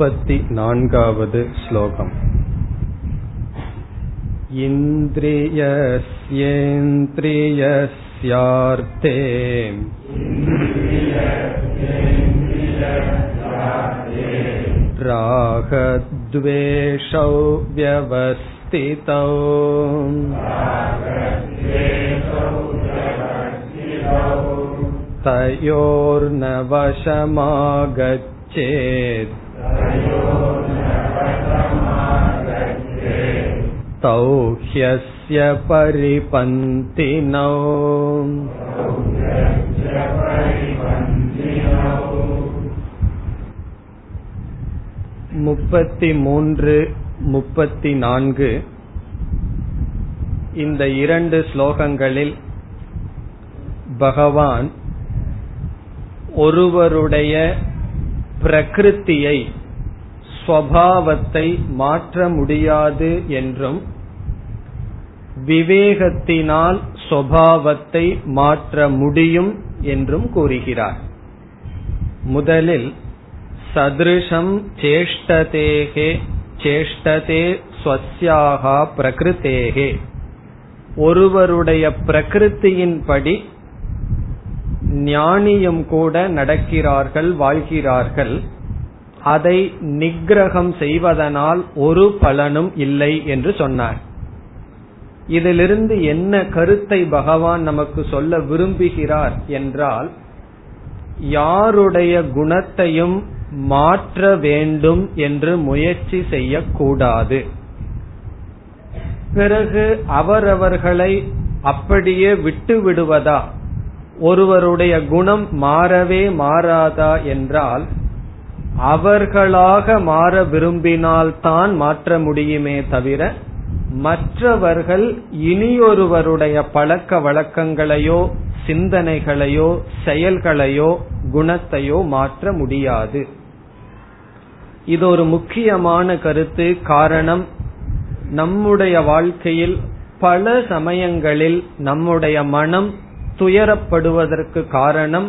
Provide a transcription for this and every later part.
34வது ஸ்லோகம். இந்திரியஸ்யேந்திரியஸ்யார்த்தே ராகத்வேஷௌ வ்யவஸ்திதௌ தயோர்ன வசமாகச்சேத் தௌ ஹ்யஸ்ய பரிபந்தினௌ. முப்பத்தி மூன்று 34 இந்த இரண்டு ஸ்லோகங்களில் பகவான் ஒருவருடைய பிரகிருத்தியை ஸ்வபாவத்தை மாற்ற முடியாது என்றும் விவேகத்தினால் ஸ்வபாவத்தை மாற்ற முடியும் என்றும் கூறுகிறார். முதலில் சத்ருஷம் சேஷ்டதேஹே சேஷ்டதே ஸ்வஸ்யாஹா பிரகிருதேஹே, ஒருவருடைய பிரகிருத்தியின்படி ஞானியும் கூட நடக்கிறார்கள், வாழ்கிறார்கள். அதை நிக்கிரகம் செய்வதனால் ஒரு பலனும் இல்லை என்று சொன்னார். இதிலிருந்து என்ன கருத்தை பகவான் நமக்கு சொல்ல விரும்புகிறார் என்றால், யாருடைய குணத்தையும் மாற்ற வேண்டும் என்று முயற்சி செய்யக்கூடாது. பிறகு அவரவர்களை அப்படியே விட்டு விடுவதா, ஒருவருடைய குணம் மாறவே மாறாதா என்றால், அவர்களாக மாற விரும்பினால்தான் மாற்ற முடியுமே தவிர, மற்றவர்கள் இனியொருவருடைய பழக்க வழக்கங்களையோ சிந்தனைகளையோ செயல்களையோ குணத்தையோ மாற்ற முடியாது. இது ஒரு முக்கியமான கருத்து. காரணம், நம்முடைய வாழ்க்கையில் பல சமயங்களில் நம்முடைய மனம் துயரப்படுவதற்கு காரணம்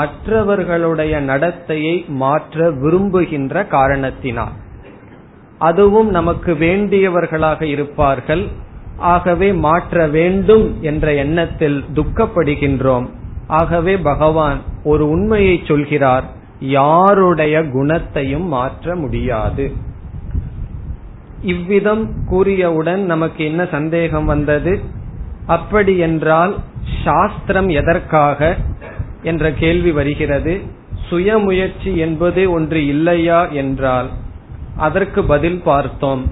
மற்றவர்களுடைய நடத்தையை மாற்ற விரும்புகின்ற காரணத்தினால். அதுவும் நமக்கு வேண்டியவர்களாக இருப்பார்கள், ஆகவே மாற்ற வேண்டும் என்ற எண்ணத்தில் துக்கப்படுகின்றோம். ஆகவே பகவான் ஒரு உண்மையை சொல்கிறார், யாருடைய குணத்தையும் மாற்ற முடியாது. இவ்விதம் கூறியவுடன் நமக்கு என்ன சந்தேகம் வந்தது? அப்படி என்றால் சாஸ்திரம் எதற்காக என்ற கேள்வி வருகிறது. சுயமுயற்சி என்பது ஒன்று இல்லையா என்றால், அதற்கு பதில் பார்த்தோம்.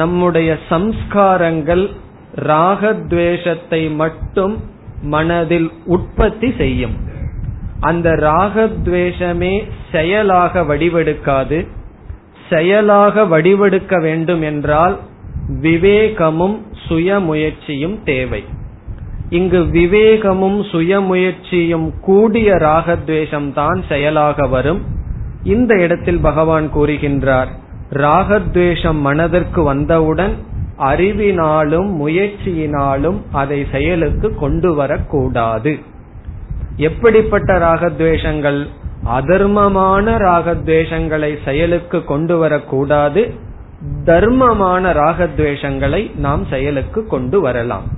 நம்முடைய சம்ஸ்காரங்கள் ராகத்வேஷத்தை மட்டும் மனதில் உற்பத்தி செய்யும். அந்த ராகத்வேஷமே செயலாக வடிவெடுக்காது. செயலாக வடிவெடுக்க வேண்டும் என்றால் விவேகமும் சுயமுயற்சியும் தேவை. இங்கு விவேகமும் சுயமுயற்சியும் கூடிய ராகத்வேஷம் தான் செயலாக வரும். இந்த இடத்தில் பகவான் கூறுகின்றார், ராகத்வேஷம் மனதிற்கு வந்தவுடன் அறிவினாலும் முயற்சியினாலும் அதை செயலுக்கு கொண்டு வரக்கூடாது. எப்படிப்பட்ட ராகத்வேஷங்கள்? அதர்மமான ராகத்வேஷங்களை செயலுக்கு கொண்டு வரக்கூடாது. தர்மமான ராகத்வேஷங்களை நாம் செயலுக்கு கொண்டு வரலாம்.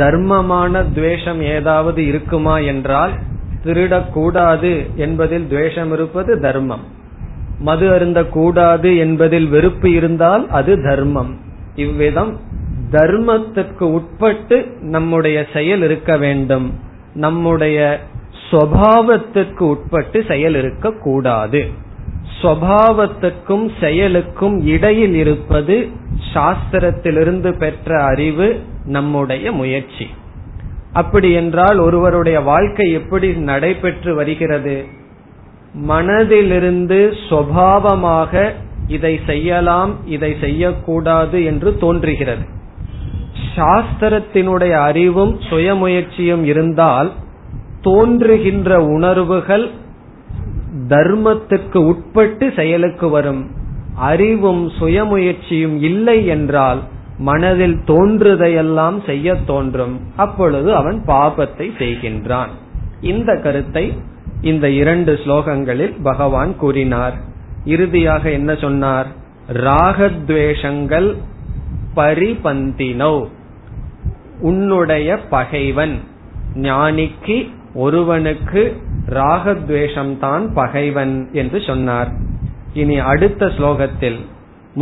தர்மமான துவேஷம் ஏதாவது இருக்குமா என்றால், திருடக்கூடாது என்பதில் துவேஷம் இருப்பது தர்மம். மது அருந்தக்கூடாது என்பதில் வெறுப்பு இருந்தால் அது தர்மம். இவ்விதம் தர்மத்திற்கு உட்பட்டு நம்முடைய செயல் இருக்க வேண்டும். நம்முடைய சுபாவத்திற்கு உட்பட்டு செயல் இருக்க கூடாது. சுபாவத்திற்கும் செயலுக்கும் இடையில் இருப்பது சாஸ்திரத்திலிருந்து பெற்ற அறிவு, நம்முடைய முயற்சி. அப்படி என்றால் ஒருவருடைய வாழ்க்கை எப்படி நடைபெற்று வருகிறது? மனதிலிருந்து சுபாவமாக இதை செய்யலாம், இதை செய்யக்கூடாது என்று தோன்றுகிறது. சாஸ்திரத்தினுடைய அறிவும் சுயமுயற்சியும் இருந்தால் தோன்றுகின்ற உணர்வுகள் தர்மத்துக்கு உட்பட்டு செயலுக்கு வரும். அறிவும் சுயமுயற்சியும் இல்லை என்றால் மனதில் தோன்றுதையெல்லாம் செய்ய தோன்றும். அப்பொழுது அவன் பாபத்தை செய்கின்றான். இந்த கருத்தை இந்த இரண்டு ஸ்லோகங்களில் பகவான் கூறினார். இறுதியாக என்ன சொன்னார்? ராகத்வேஷங்கள் பரிபந்தினோ, உன்னுடைய பகைவன் ஞானிக்கு ஒருவனுக்கு ராகத்வேஷம்தான் பகைவன் என்று சொன்னார். இனி அடுத்த ஸ்லோகத்தில்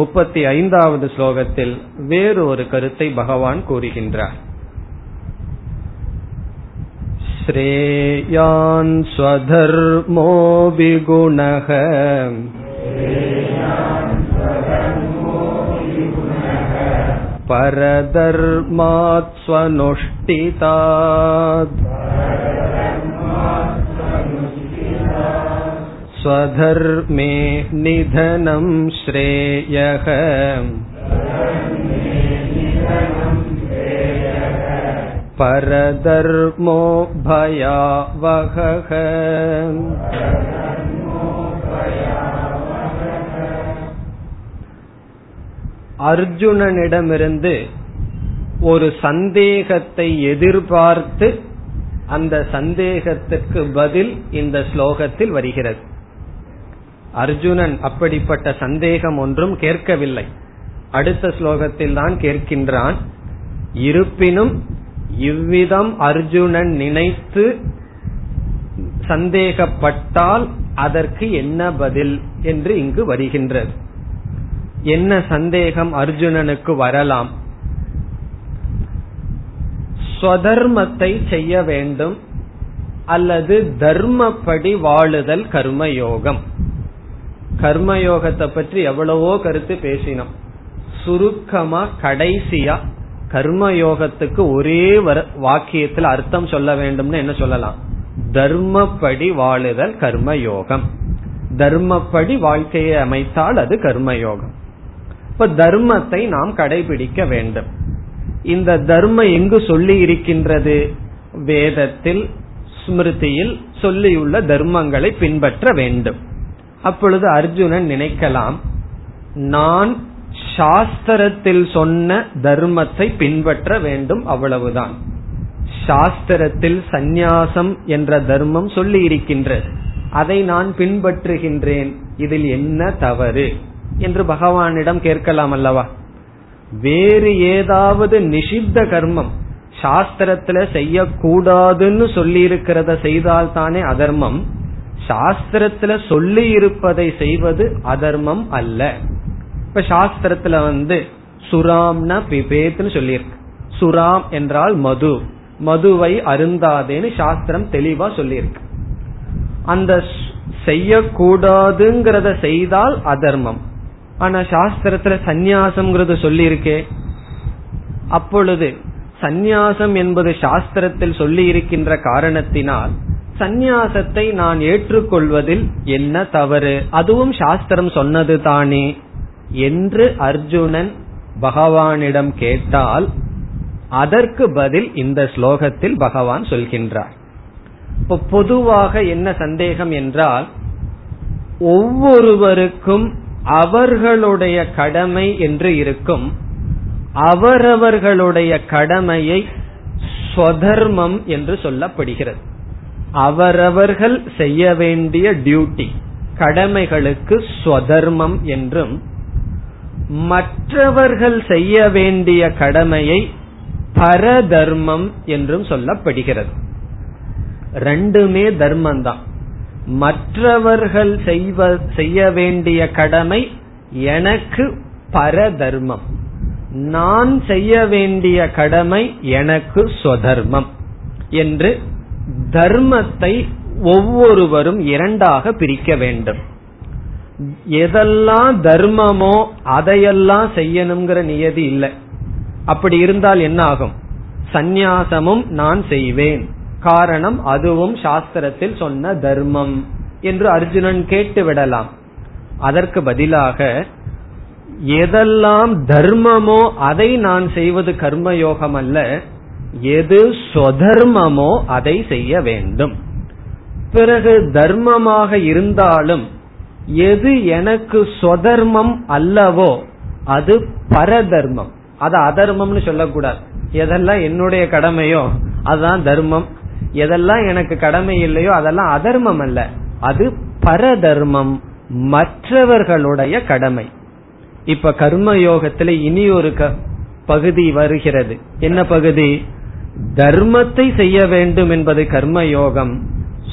35வது ஸ்லோகத்தில் வேறொரு கருத்தை பகவான் கூறுகின்றார். ஸ்ரேயான் ஸ்வதர்மோ விகுணஹ பரதர்மாத் ஸ்வனுஷ்டிதாத் ஸ்வதர்மே நிதனம் ஸ்ரேயஹ பரதர்மோ பயாவஹ. அர்ஜுனனிடமிருந்து ஒரு சந்தேகத்தை எதிர்பார்த்து அந்த சந்தேகத்திற்கு பதில் இந்த ஸ்லோகத்தில் வருகிறது. அர்ஜுனன் அப்படிப்பட்ட சந்தேகம் ஒன்றும் கேட்கவில்லை, அடுத்த ஸ்லோகத்தில் தான் கேட்கின்றான். இருப்பினும் இவ்விதம் அர்ஜுனன் நினைத்து சந்தேகப்பட்டால் அதற்கு என்ன பதில் என்று இங்கு வருகின்றது. என்ன சந்தேகம் அர்ஜுனனுக்கு வரலாம்? ஸ்வதர்மத்தை செய்ய வேண்டும் அல்லது தர்மப்படி வாழுதல் கர்மயோகம். கர்மயோகத்தை பற்றி எவ்வளவோ கருத்து பேசினோம். சுருக்கமா கடைசியா கர்மயோகத்துக்கு ஒரே வாக்கியத்தில் அர்த்தம் சொல்ல வேண்டும்னு என்ன சொல்லலாம்? தர்மப்படி வாழுதல் கர்மயோகம். தர்மப்படி வாழ்க்கையை அமைத்தால் அது கர்மயோகம். இப்ப தர்மத்தை நாம் கடைபிடிக்க வேண்டும். இந்த தர்மம் எங்கு சொல்லி இருக்கின்றது? வேதத்தில், ஸ்மிருதியில் சொல்லியுள்ள தர்மங்களை பின்பற்ற வேண்டும். அப்பொழுது அர்ஜுனன் நினைக்கலாம், நான் சாஸ்திரத்தில் சொன்ன தர்மத்தை பின்பற்ற வேண்டும், அவ்வளவுதான். சாஸ்திரத்தில் சந்நியாசம் என்ற தர்மம் சொல்லி இருக்கின்றது, அதை நான் பின்பற்றுகின்றேன், இதில் என்ன தவறு என்று பகவானிடம் கேட்கலாம் அல்லவா? வேறு ஏதாவது நிஷித்த கர்மம் சாஸ்திரத்துல செய்யக்கூடாதுன்னு சொல்லி இருக்கிறத செய்தால்தானே அதர்மம். சாஸ்திரத்துல சொல்லி இருப்பதை செய்வது அதர்மம் அல்ல. இப்ப சாஸ்திரத்துல சுராம்னா பிபேத்னு சொல்லியிருக்கு. சுராம் என்றால் மது, மதுவை அருந்தாதேன்னு சாஸ்திரம் தெளிவா சொல்லியிருக்கு. அந்த செய்யக்கூடாதுங்கிறத செய்தால் அதர்மம். ஆனா சாஸ்திரத்துல சந்நியாசம்ங்கிறது சொல்லி இருக்கே, அப்பொழுது சந்நியாசம் என்பது சாஸ்திரத்தில் சொல்லி இருக்கின்ற காரணத்தினால் சந்நியாசத்தை நான் ஏற்றுக்கொள்வதில் என்ன தவறு? அதுவும் சாஸ்திரம் சொன்னது தானே என்று அர்ஜுனன் பகவானிடம் கேட்டால் அதற்கு பதில் இந்த ஸ்லோகத்தில் பகவான் சொல்கின்றார். இப்போ பொதுவாக என்ன சந்தேகம் என்றால், ஒவ்வொருவருக்கும் அவர்களுடைய கடமை என்று இருக்கும். அவரவர்களுடைய கடமையை ஸ்வதர்மம் என்று சொல்லப்படுகிறது. அவரவர்கள் செய்ய வேண்டிய டியூட்டி, கடமைகளுக்கு ஸ்வதர்மம் என்றும், மற்றவர்கள் செய்ய வேண்டிய கடமையை பரதர்மம் என்றும் சொல்லப்படுகிறது. ரெண்டுமே தர்மம்தான். மற்றவர்கள் செய்ய வேண்டிய கடமை எனக்கு பரதர்மம், நான் செய்ய வேண்டிய கடமை எனக்கு ஸ்வதர்மம் என்று தர்மத்தை ஒவ்வொருவரும் இரண்டாக பிரிக்க வேண்டும். எதெல்லாம் தர்மமோ அதையெல்லாம் செய்யணுங்கிற நியதி இல்லை. அப்படி இருந்தால் என்ன ஆகும்? சந்நியாசமும் நான் செய்வேன், காரணம் அதுவும் சாஸ்திரத்தில் சொன்ன தர்மம் என்று அர்ஜுனன் கேட்டு விடலாம். அதற்கு பதிலாக எதெல்லாம் தர்மமோ அதை நான் செய்வது கர்மயோகம் அல்ல, எது ஸ்வதர்மமோ அதை செய்ய வேண்டும். பிறகு தர்மமாக இருந்தாலும் எது எனக்கு ஸ்வதர்மம் அல்லவோ அது பரதர்மம். அது அதர்மம்னு சொல்லக்கூடாது. எதெல்லாம் என்னுடைய கடமையோ அதுதான் தர்மம், எதெல்லாம் எனக்கு கடமை இல்லையோ அதெல்லாம் அதர்மம் அல்ல, அது பரதர்மம். மற்றவர்களுடைய கடமை. இப்ப கர்மயோகத்துல இனி ஒரு பகுதி வருகிறது. என்ன பகுதி? தர்மத்தை செய்ய வேண்டும் என்பது கர்மயோகம்,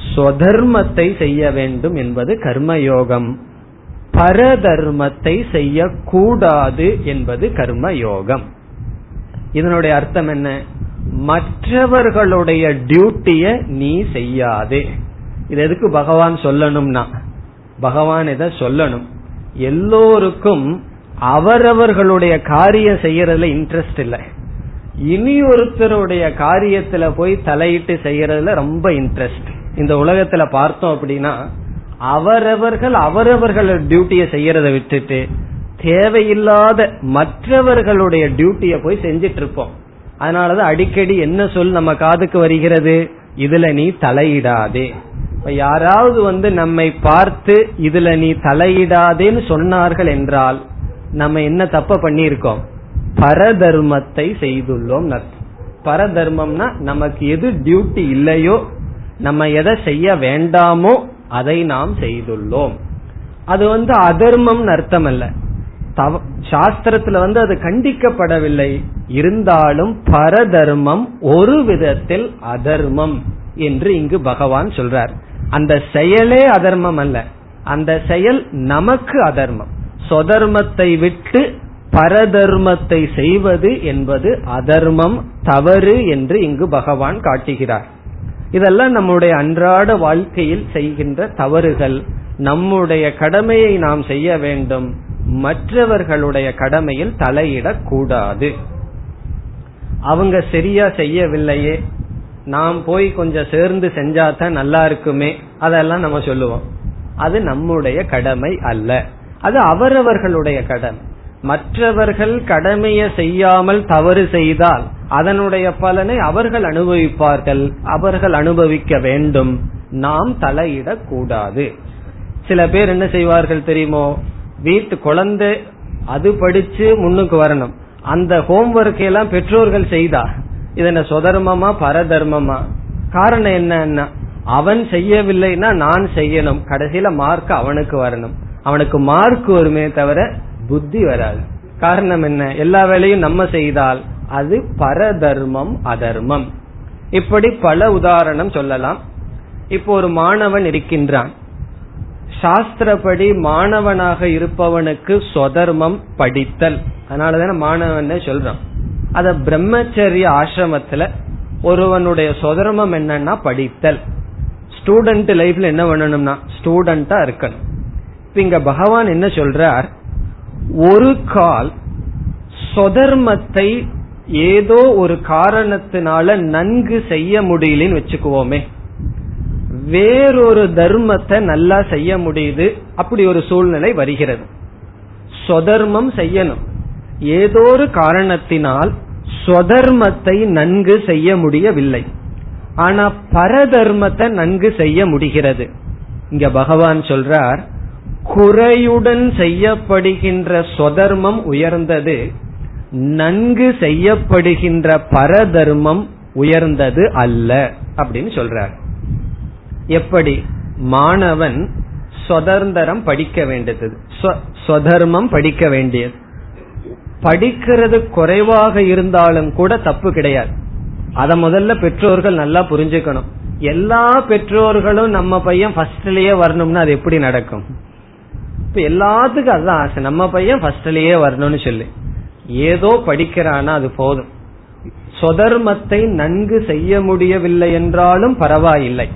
ஸ்வதர்மத்தை செய்ய வேண்டும் என்பது கர்மயோகம், பரதர்மத்தை செய்யக்கூடாது என்பது கர்மயோகம். இதனுடைய அர்த்தம் என்ன? மற்றவர்களுடைய டியூட்டிய நீ செய்யாதே. இது எதுக்கு பகவான் சொல்லணும்னா, பகவான் இத சொல்லணும், எல்லோருக்கும் அவரவர்களுடைய காரியம் செய்யறதுல இன்ட்ரெஸ்ட் இல்லை, இனி ஒருத்தருடைய காரியத்துல போய் தலையிட்டு செய்யறதுல ரொம்ப இன்ட்ரெஸ்ட். இந்த உலகத்துல பார்த்தோம் அப்படின்னா, அவரவர்கள் அவரவர்கள டியூட்டிய செய்யறத விட்டுட்டு தேவையில்லாத மற்றவர்களுடைய டியூட்டிய போய் செஞ்சிட்டு இருப்போம். அதனாலதான் அடிக்கடி என்ன சொல் நம்ம காதுக்கு வருகிறது, இதுல நீ தலையிடாதே. யாராவது நம்மை பார்த்து இதுல நீ தலையிடாதேன்னு சொன்னார்கள் என்றால் நம்ம என்ன தப்ப பண்ணிருக்கோம்? பரதர்மத்தை செய்துள்ளோம். பரதர்மம்னா நமக்கு எது டியூட்டி இல்லையோ, நம்ம எதை செய்ய வேண்டாமோ அதை நாம் செய்துள்ளோம். அது அதர்மம் அர்த்தம் அல்ல, சாஸ்திரத்துல அது கண்டிக்கப்படவில்லை, இருந்தாலும் பரதர்மம் ஒரு விதத்தில் அதர்மம் என்று இங்கு பகவான் சொல்றார். அந்த செயலே அதர்மம் அல்ல, அந்த செயல் நமக்கு அதர்மம். சொதர்மத்தை விட்டு பரதர்மத்தை செய்வது என்பது அதர்மம், தவறு என்று இங்கு பகவான் காட்டுகிறார். இதெல்லாம் நம்முடைய அன்றாட வாழ்க்கையில் செய்கின்ற தவறுகள். நம்முடைய கடமையை நாம் செய்ய வேண்டும், மற்றவர்களுடைய கடமையில் தலையிடக்கூடாது. அவங்க சரியா செய்யவில்லையே, நாம் போய் கொஞ்சம் சேர்ந்து செஞ்சாதான் நல்லா இருக்குமே, அதெல்லாம் நம்ம சொல்லுவோம். அது நம்முடைய கடமை அல்ல, அது அவரவர்களுடைய கடமை. மற்றவர்கள் கடமையை செய்யாமல் தவறு செய்தால் அதனுடைய பலனை அவர்கள் அனுபவிப்பார்கள், அவர்கள் அனுபவிக்க வேண்டும், நாம் தலையிடக்கூடாது. சில பேர் என்ன செய்வார்கள் தெரியுமோ, வீட்டு குழந்தை அது படிச்சு முன்னுக்கு வரணும், அந்த ஹோம்வொர்க் எல்லாம் பெற்றோர்கள் செய்தா இது என்ன சொதர்மமா பரதர்மமா? காரணம் என்னன்னா, அவன் செய்யவில்லைன்னா நான் செய்யணும், கடைசியில மார்க் அவனுக்கு வரணும். அவனுக்கு மார்க் வருமே தவிர புத்தி வராது. காரணம் என்ன? எல்லா வேலையும் நம்ம செய்தால் அது பரதர்மம், அதர்மம். இப்படி பல உதாரணம் சொல்லலாம். இப்போ ஒரு மாணவன் இருக்கின்றான், சாஸ்திரப்படி மாணவனாக இருப்பவனுக்கு சொதர்மம் படித்தல், அதனாலதான மாணவன் சொல்றான். அத பிரம்மச்சரிய ஆசிரமத்துல ஒருவனுடைய சொதர்மம் என்னன்னா படித்தல். ஸ்டூடெண்ட் லைஃப்ல என்ன பண்ணணும்னா ஸ்டூடெண்டா இருக்கணும். இப்ப இங்க பகவான் என்ன சொல்றார், ஒரு கால் சொதர்மத்தை ஏதோ ஒரு காரணத்தினால நன்கு செய்ய முடியலன்னு வச்சுக்குவோமே, வேறொரு தர்மத்தை நல்லா செய்ய முடியுது, அப்படி ஒரு சூழ்நிலை வருகிறது. சொதர்மம் செய்யணும், ஏதோ ஒரு காரணத்தினால் சொதர்மத்தை நன்கு செய்ய முடியவில்லை, ஆனா பரதர்மத்தை நன்கு செய்ய முடிகிறது. இங்க பகவான் சொல்றார், குறையுடன் செய்யப்படுகின்ற சொதர்மம் உயர்ந்தது, நன்கு செய்யப்படுகின்ற பரதர்மம் உயர்ந்தது அல்ல அப்படின்னு சொல்றார். எப்படி? மாணவன் சொதர்ந்தரம் படிக்க வேண்டியது, சொதர்மம் படிக்க வேண்டியது, படிக்கிறது குறைவாக இருந்தாலும் கூட தப்பு கிடையாது. அத முதல்ல பெற்றோர்கள் நல்லா புரிஞ்சுக்கணும். எல்லா பெற்றோர்களும் நம்ம பையன் ஃபர்ஸ்ட்லயே வரணும்னா அது எப்படி நடக்கும்? இப்ப எல்லாத்துக்கும் அதுதான் ஆசை, நம்ம பையன் ஃபர்ஸ்ட்லயே வரணும்னு சொல்லி ஏதோ படிக்கிறானா அது போதும். சொதர்மத்தை நன்கு செய்ய முடியவில்லை என்றாலும் பரவாயில்லை,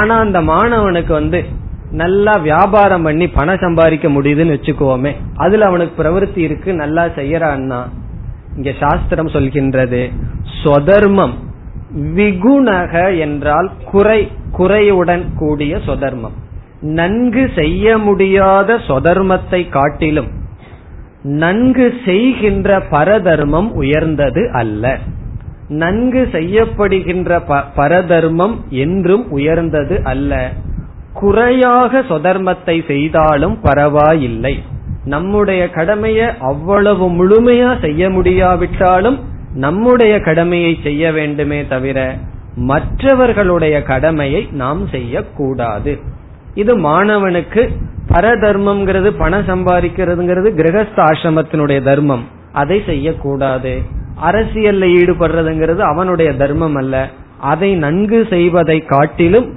ஆனா அந்த மாணவனுக்கு நல்லா வியாபாரம் பண்ணி பணம் சம்பாதிக்க முடியுதுன்னு வச்சுக்கோமே, அதுல அவனுக்கு பிரவருத்தி இருக்கு, நல்லா செய்யறான்னா இங்க சாஸ்திரம் சொல்கின்றது சொதர்மம் விகுணக என்றால் குறை, குறையுடன் கூடிய சொதர்மம். நன்கு செய்ய முடியாத சொதர்மத்தை காட்டிலும் நன்கு செய்கின்ற பரதர்மம் உயர்ந்தது அல்ல, நன்கு செய்யப்படுகின்ற பரதர்மம் என்றும் உயர்ந்தது அல்ல. குறையாக சொதர்மத்தை செய்தாலும் பரவாயில்லை, நம்முடைய கடமையை அவ்வளவு முழுமையா செய்ய முடியாவிட்டாலும் நம்முடைய கடமையை செய்ய வேண்டுமே தவிர மற்றவர்களுடைய கடமையை நாம் செய்யக்கூடாது. இது மாணவனுக்கு பரதர்மம்ங்கிறது பணம் சம்பாதிக்கிறதுங்கிறது கிரகஸ்த ஆசிரமத்தினுடைய தர்மம், அதை செய்யக்கூடாது. அரசியல்ல ஈடுபடுறதுங்கிறது அவனுடைய தர்மம் அல்ல, அதை நன்கு செய்வதை காட்டிலும்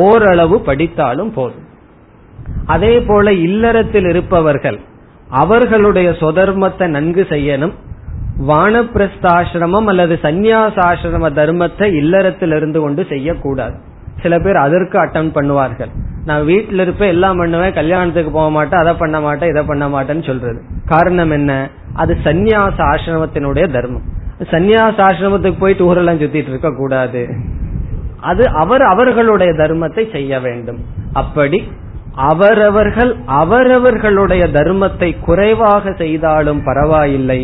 ஓரளவு படித்தாலும் போதும். அதே போல இல்லறத்தில் இருப்பவர்கள் அவர்களுடைய சொதர்மத்தை நன்கு செய்யணும். வானப்பிரஸ்தாசிரமம் அல்லது சந்நியாசாசிரம தர்மத்தை இல்லறத்தில் இருந்து கொண்டு செய்யக்கூடாது. சில பேர் அதற்கு அட்டம் பண்ணுவார்கள். நான் வீட்டில் இருப்ப எல்லாம் பண்ணுவேன், கல்யாணத்துக்கு போக மாட்டேன், அதை பண்ண மாட்டேன், இதை பண்ண மாட்டேன்னு சொல்றது. காரணம் என்ன? அது சந்நியாச ஆசிரமத்தினுடைய தர்மம். சந்நியாச ஆசிரமத்துக்கு போயிட்டு ஊரெல்லாம் சுத்திட்டு இருக்க கூடாது. அது அவர்களுடைய தர்மத்தை செய்ய வேண்டும். அப்படி அவரவர்கள் அவரவர்களுடைய தர்மத்தை குறைவாக செய்தாலும் பரவாயில்லை,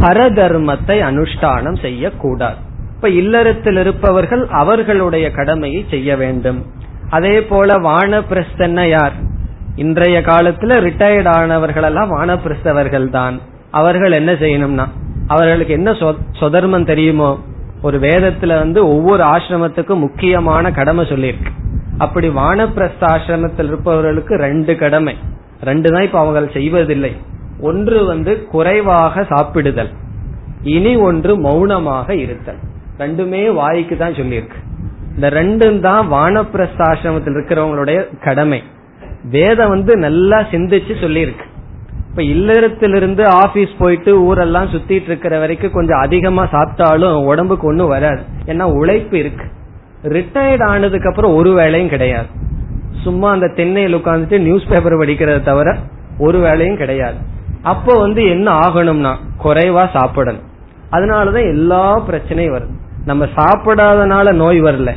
பரதர்மத்தை அனுஷ்டானம் செய்யக்கூடாது. இப்ப இல்லறத்தில் இருப்பவர்கள் அவர்களுடைய கடமையை செய்ய வேண்டும். அதே போல வானப்பிரஸ்தன்னா யார்? இன்றைய காலத்துல ரிட்டையர்ட் ஆனவர்கள் எல்லாம் வானப்பிரஸ்தவர்கள் தான். அவர்கள் என்ன செய்யணும்னா, அவர்களுக்கு என்ன சொதர்மம் தெரியுமோ, ஒரு வேதத்துல ஒவ்வொரு ஆசிரமத்துக்கும் முக்கியமான கடமை சொல்லியிருக்கு. அப்படி வானப்பிரஸ்த ஆசிரமத்தில் இருப்பவர்களுக்கு 2 கடமை, 2 தான் இப்ப அவங்க செய்வதில்லை. ஒன்று குறைவாக சாப்பிடுதல், இனி ஒன்று மௌனமாக இருத்தல். 2மே வாய்க்கு தான் சொல்லியிருக்கு. இந்த 2ம் தான் வானப்பிரஸ்த ஆசிரமத்தில் இருக்கிறவங்களுடைய கடமை. வேதம் நல்லா சிந்திச்சு சொல்லியிருக்கு. இப்ப இல்லறத்திலிருந்து ஆபீஸ் போயிட்டு ஊரெல்லாம் சுத்திட்டு இருக்கிற வரைக்கும் கொஞ்சம் அதிகமா சாப்பிட்டாலும் உடம்புக்கு ஒண்ணும் வராது, ஏன்னா உழைப்பு இருக்கு. ரிட்டையர்ட் ஆனதுக்கு அப்புறம் ஒரு வேலையும் கிடையாது. சும்மா அந்த தென்னையில் உட்காந்துட்டு நியூஸ் பேப்பர் படிக்கிறத தவிர ஒரு வேலையும் கிடையாது. அப்போ என்ன ஆகணும்னா குறைவா சாப்பிடணும். அதனாலதான் எல்லா பிரச்சனையும் வருது. நம்ம சாப்பிடாதனால நோய் வரல,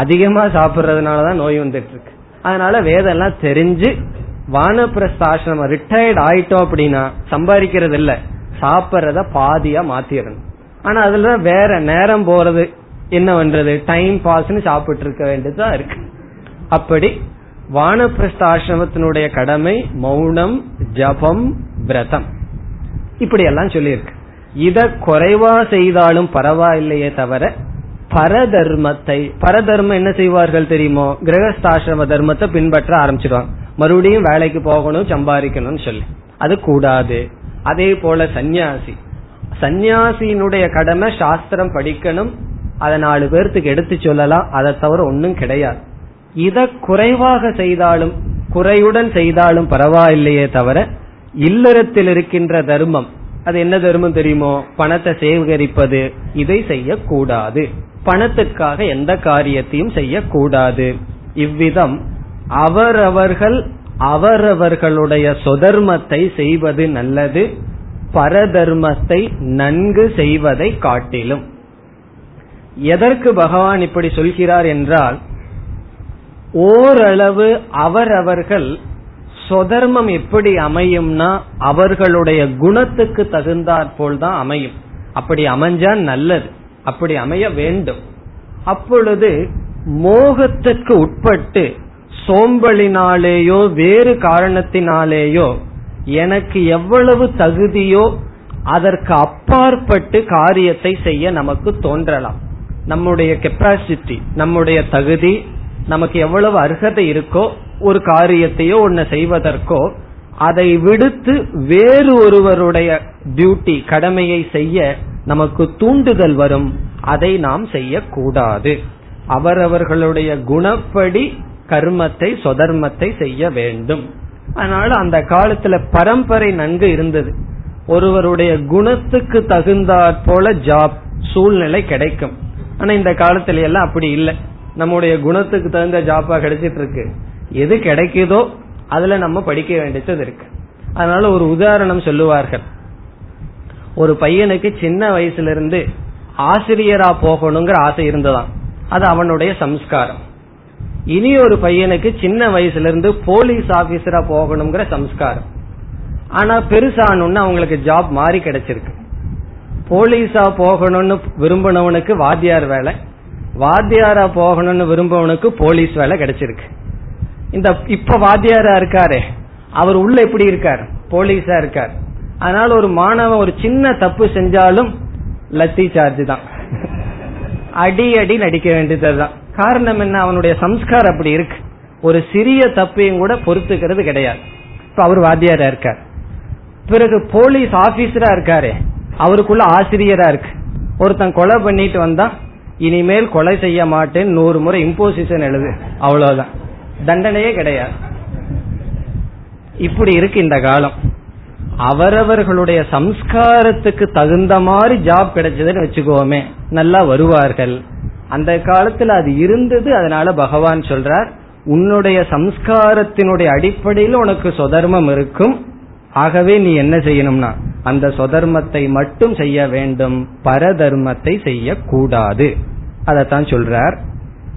அதிகமா சாப்பிடுறதுனாலதான் நோய் வந்துட்டு இருக்கு. அதனால வேதம் எல்லாம் தெரிஞ்சு வானப்பிரஸ்தாசிரம ரிட்டையர்ட் ஆயிட்டோம் அப்படின்னா சம்பாதிக்கிறது இல்ல, சாப்பிட்றத பாதியா மாத்திரணும். ஆனா அதுல வேற நேரம் போறது என்ன பண்றது, டைம் பாஸ்ன்னு சாப்பிட்டு இருக்க வேண்டியதா இருக்கு. அப்படி வானப்பிரஸ்தாசிரமத்தினுடைய கடமை மௌனம், ஜபம், விரதம், இப்படி எல்லாம் சொல்லியிருக்கு. இத குறைவா செய்தாலும் பரவாயில்லையே தவிர பரதர்மத்தை, பரதர்மம் என்ன செய்வார்கள் தெரியுமோ, கிரகஸ்தாசிரம தர்மத்தை பின்பற்ற ஆரம்பிச்சிடுவாங்க. மறுபடியும் வேலைக்கு போகணும், சம்பாதிக்கணும்னு சொல்லி அது கூடாது. அதே போல சந்நியாசி, சந்நியாசியினுடைய கடமை சாஸ்திரம் படிக்கணும், அதை 4 பேர்த்துக்கு எடுத்து சொல்லலாம், அதை தவிர ஒன்னும் கிடையாது. இதை குறைவாக செய்தாலும் குறையுடன் செய்தாலும் பரவாயில்லையே தவிர இல்லறத்தில் இருக்கின்ற தர்மம், அது என்ன தர்மம் தெரியுமோ, பணத்தை சேகரிப்பது, இதை செய்யக்கூடாது. பணத்துக்காக எந்த காரியத்தையும் செய்யக்கூடாது. இவ்விதம் அவரவர்கள் அவரவர்களுடைய சொதர்மத்தை செய்வது நல்லது, பரதர்மத்தை நன்கு செய்வதை காட்டிலும். எதற்கு பகவான் இப்படி சொல்கிறார் என்றால், ஓரளவு அவரவர்கள் சொதர்மம் எப்படி அமையும்னா அவர்களுடைய குணத்துக்கு தகுந்தாற்போல் தான் அமையும். அப்படி அமைஞ்சா நல்லது, அப்படி அமைய வேண்டும். அப்பொழுது மோகத்துக்கு உட்பட்டு சோம்பலினாலேயோ வேறு காரணத்தினாலேயோ எனக்கு எவ்வளவு தகுதியோ அதற்கு அப்பாற்பட்டு காரியத்தை செய்ய நமக்கு தோன்றலாம். நம்முடைய கெப்பாசிட்டி, நம்முடைய தகுதி, நமக்கு எவ்வளவு அர்ஹதை இருக்கோ ஒரு காரியத்தையோ ஒன்ன செய்வதற்கோ அதை விடுத்து வேறு ஒருவருடைய டியூட்டி, கடமையை செய்ய நமக்கு தூண்டுதல் வரும். அதை நாம் செய்யக்கூடாது. அவரவர்களுடைய குணப்படி கர்மத்தை, சொதர்மத்தை செய்ய வேண்டும். அதனால அந்த காலத்துல பரம்பரை நன்கு இருந்தது. ஒருவருடைய குணத்துக்கு தகுந்தாற் போல ஜாப், சூழ்நிலை கிடைக்கும். ஆனா இந்த காலத்துல எல்லாம் அப்படி இல்லை. நம்முடைய குணத்துக்கு தகுந்த ஜாப்பா கிடைச்சிட்டு இருக்கு. எது கிடைக்குதோ அதுல நம்ம படிக்க வேண்டியது இருக்கு. அதனால ஒரு உதாரணம் சொல்லுவார்கள். ஒரு பையனுக்கு சின்ன வயசுல இருந்து ஆசிரியரா போகணுங்கிற ஆசை இருந்ததாம், அது அவனுடைய சம்ஸ்காரம். இனி ஒரு பையனுக்கு சின்ன வயசுல இருந்து போலீஸ் ஆபீசரா போகணுங்கிற சம்ஸ்காரம். ஆனா பெருசானு அவங்களுக்கு ஜாப் மாறி கிடைச்சிருக்கு. போலீஸா போகணும்னு விரும்பினவனுக்கு வாத்தியார் வேலை, வாத்தியாரா போகணும்னு விரும்பவனுக்கு போலீஸ் வேலை கிடைச்சிருக்கு. இந்த இப்ப வாத்தியாரா இருக்காரு, அவர் உள்ள எப்படி இருக்காரு, போலீஸா இருக்காரு. அதனால ஒரு மாணவன் ஒரு சின்ன தப்பு செஞ்சாலும் லத்தி சார்ஜ் தான், அடி அடி நடிக்க வேண்டியதுதான். காரணம் என்ன? அவனுடைய சம்ஸ்கார் அப்படி இருக்கு. ஒரு சிறிய தப்பையும் கூட பொறுத்துக்கிறது கிடையாது. இப்ப அவர் வாத்தியாரா இருக்கார், பிறகு போலீஸ் ஆபீசரா இருக்காரு, அவருக்குள்ள ஆசிரியரா இருக்கு. ஒருத்தன் கொலை பண்ணிட்டு வந்தா இனிமேல் கொலை செய்ய மாட்டேன்னு 100 முறை இம்போசிஷன் எழுது, அவ்வளவுதான், தண்டனையே கிடையாது. இப்படி இருக்கு இந்த காலம். அவரவர்களுடைய சம்ஸ்காரத்துக்கு தகுந்த மாதிரி ஜாப் கிடைச்சதுன்னு வச்சுக்கோமே, நல்லா வருவார்கள். அந்த காலத்துல அது இருந்தது. அதனால பகவான் சொல்றார், உன்னுடைய சம்ஸ்காரத்தினுடைய அடிப்படையில் உனக்கு சொதர்மம் இருக்கும். ஆகவே நீ என்ன செய்யணும்னா அந்த சொதர்மத்தை மட்டும் செய்ய வேண்டும், பரதர்மத்தை செய்யக்கூடாது. அதத்தான் சொல்றார்.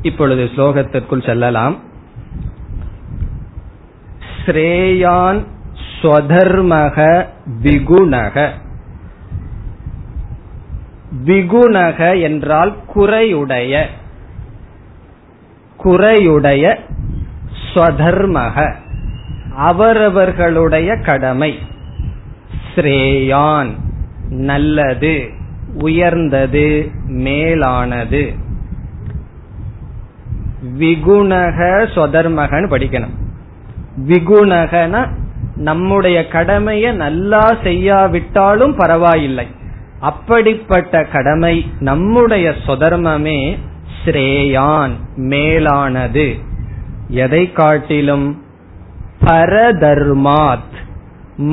இப்பொழுது ஸ்லோகத்திற்குள் செல்லலாம். ஸ்ரேயான் ஸ்வதர்மக விகுணக. விகுணக என்றால் குறையுடைய, குறையுடைய. ஸ்வதர்மக அவரவர்களுடைய கடமை. ஸ்ரேயான் நல்லது, உயர்ந்தது, மேலானது. விகுணக ஸ்வதர்மகன்னு படிக்கணும். விகுணகன நம்முடைய கடமையை நல்லா செய்யாவிட்டாலும் பரவாயில்லை, அப்படிப்பட்ட கடமை நம்முடைய ஸ்வதர்மமே. ஸ்ரேயான் மேலானது, எதை காட்டிலும். பரதர்மாத்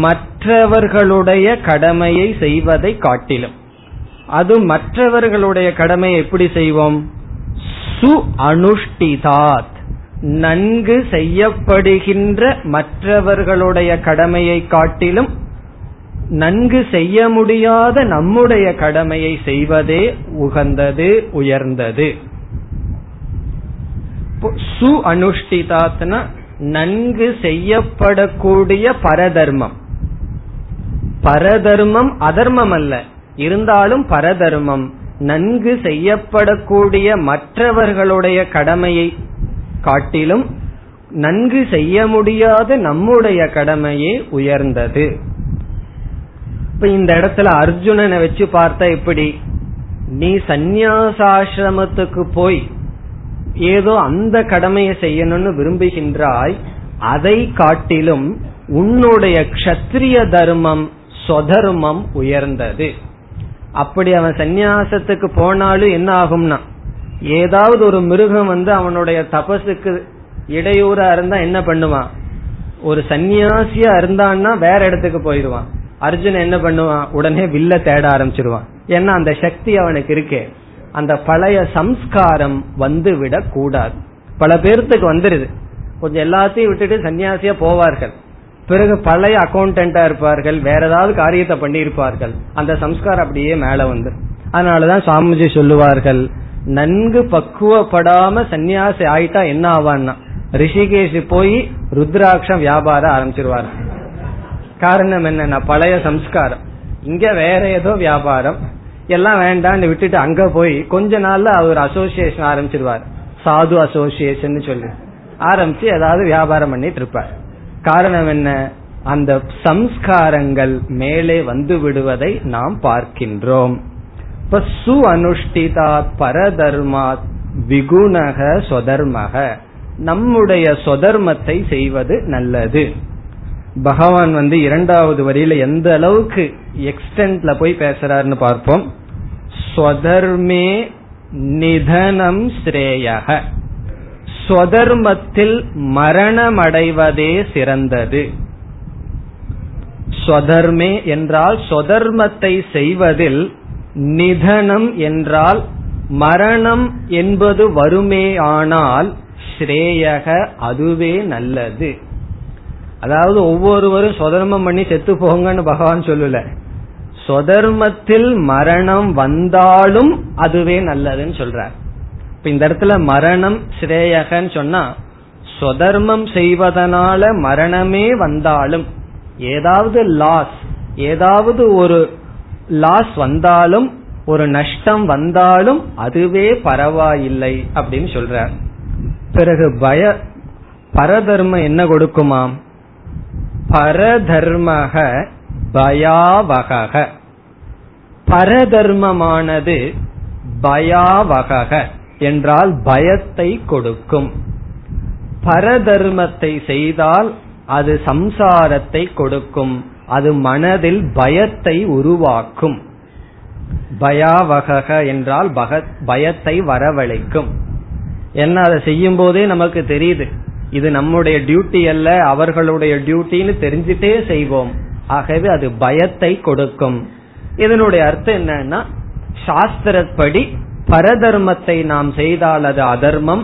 மற்றவர்களுடைய கடமையை செய்வதை காட்டிலும். அது மற்றவர்களுடைய கடமையை எப்படி செய்வோம்? சு அனுஷ்டிதாத் நன்கு செய்யப்படுகின்ற மற்றவர்களுடைய கடமையை காட்டிலும் நன்கு செய்ய முடியாத நம்முடைய கடமையை செய்வதே உகந்தது, உயர்ந்தது. சு அனுஷ்டிதாத்னா நன்கு செய்யப்படக்கூடிய பரதர்மம். பரதர்மம் அதர்மம் அல்ல, இருந்தாலும் பரதர்மம். நன்கு செய்யப்படக்கூடிய மற்றவர்களுடைய கடமையை காட்டிலும் நன்கு செய்ய முடியாத நம்முடைய கடமையே உயர்ந்தது. இப்ப இந்த இடத்துல அர்ஜுனனை வச்சு பார்த்தா எப்படி, நீ சந்நியாசாசிரமத்துக்கு போய் ஏதோ அந்த கடமையை செய்யணும்னு விரும்புகின்றாய், அதை காட்டிலும் உன்னுடைய க்ஷத்ரிய தர்மம் ஸ்வதர்மம் உயர்ந்தது. அப்படி அவன் சந்நியாசத்துக்கு போனாலும் என்ன ஆகும்னா, ஏதாவது ஒரு மிருகம் வந்து அவனுடைய தபசுக்கு இடையூறா இருந்தா என்ன பண்ணுவான்? ஒரு சந்நியாசியா இருந்தான்னா வேற இடத்துக்கு போயிடுவான். அர்ஜுன் என்ன பண்ணுவான்? உடனே வில்ல தேட ஆரம்பிச்சிருவான். ஏன்னா அந்த சக்தி அவனுக்கு இருக்கே. அந்த பழைய சம்ஸ்காரம் வந்து விட கூடாது. பல பேர்த்துக்கு வந்துருது, கொஞ்சம் எல்லாத்தையும் விட்டுட்டு சன்னியாசியா போவார்கள், பிறகு பழைய அக்கௌண்டண்டா இருப்பார்கள், வேற ஏதாவது காரியத்தை பண்ணி இருப்பார்கள், அந்த சம்ஸ்காரம் அப்படியே மேல வந்துடும். அதனாலதான் சாமிஜி சொல்லுவார்கள், நன்கு பக்குவப்படாம சன்னியாசி ஆயிட்டா என்ன ஆவான்னா ரிஷிகேஷ் போய் ருத்ராட்சம் வியாபாரம் ஆரம்பிச்சிருவார். காரணம் என்னன்னா பழைய சம்ஸ்காரம், இங்க வேற ஏதோ வியாபாரம் எல்லாம் வேண்டான்னு விட்டுட்டு அங்க போய் கொஞ்ச நாள்ல அவர் அசோசியேஷன் ஆரம்பிச்சிருவார், சாது அசோசியேஷன் சொல்லி ஆரம்பிச்சு ஏதாவது வியாபாரம் பண்ணிட்டு இருப்பார். காரணம் என்ன? அந்த சம்ஸ்காரங்கள் மேலே வந்து விடுவதை நாம் பார்க்கின்றோம். இப்ப சு அனுஷ்டிதாத் பரதர்மாத் விகுணக ஸ்வதர்மக நம்முடைய ஸ்வதர்மத்தை செய்வது நல்லது. பகவான் வந்து இரண்டாவது வரியில எந்த அளவுக்கு எக்ஸ்டென்ட்ல போய் பேசுறாருன்னு பார்ப்போம். ஸ்வதர்மே நிதனம் ஸ்ரேயஹ ஸ்வதர்மத்தில் மரணமடைவதே சிறந்தது. ஸ்வதர்மே என்றால் ஸ்வதர்மத்தை செய்வதில், நிதனம் என்றால் மரணம் என்பது வருமேயானால் ஸ்ரேயக அதுவே நல்லது. அதாவது ஒவ்வொருவரும் ஸ்வதர்மம் பண்ணி செத்து போங்கன்னு பகவான் சொல்லல, ஸ்வதர்மத்தில் மரணம் வந்தாலும் அதுவே நல்லதுன்னு சொல்றார். இப்ப இந்த இடத்துல மரணம் ஸ்ரேயகன்னு சொன்னா ஸ்வதர்மம் செய்வதனால மரணமே வந்தாலும், ஏதாவது லாஸ், ஏதாவது ஒரு லாஸ் வந்தாலும், ஒரு நஷ்டம் வந்தாலும் அதுவே பரவாயில்லை அப்படின்னு சொல்றார். பிறகு பரதர்மம் என்ன கொடுக்குமாம்? பரதர்மக பயாவக பரதர்மமானது பயாவக என்றால் பயத்தை கொடுக்கும். பரதர்மத்தை செய்தால் அது சம்சாரத்தை கொடுக்கும், அது மனதில் பயத்தை உருவாக்கும். பயாவக என்றால் பயத்தை வரவழைக்கும். என்ன அதை செய்யும் போதே நமக்கு தெரியுது இது நம்முடைய டியூட்டி அல்ல, அவர்களுடைய டியூட்டின்னு தெரிஞ்சிட்டே செய்வோம். ஆகவே அது பயத்தை கொடுக்கும். இதனுடைய அர்த்தம் என்னன்னா, சாஸ்திரப்படி பரதர்மத்தை நாம் செய்தால் அது அதர்மம்,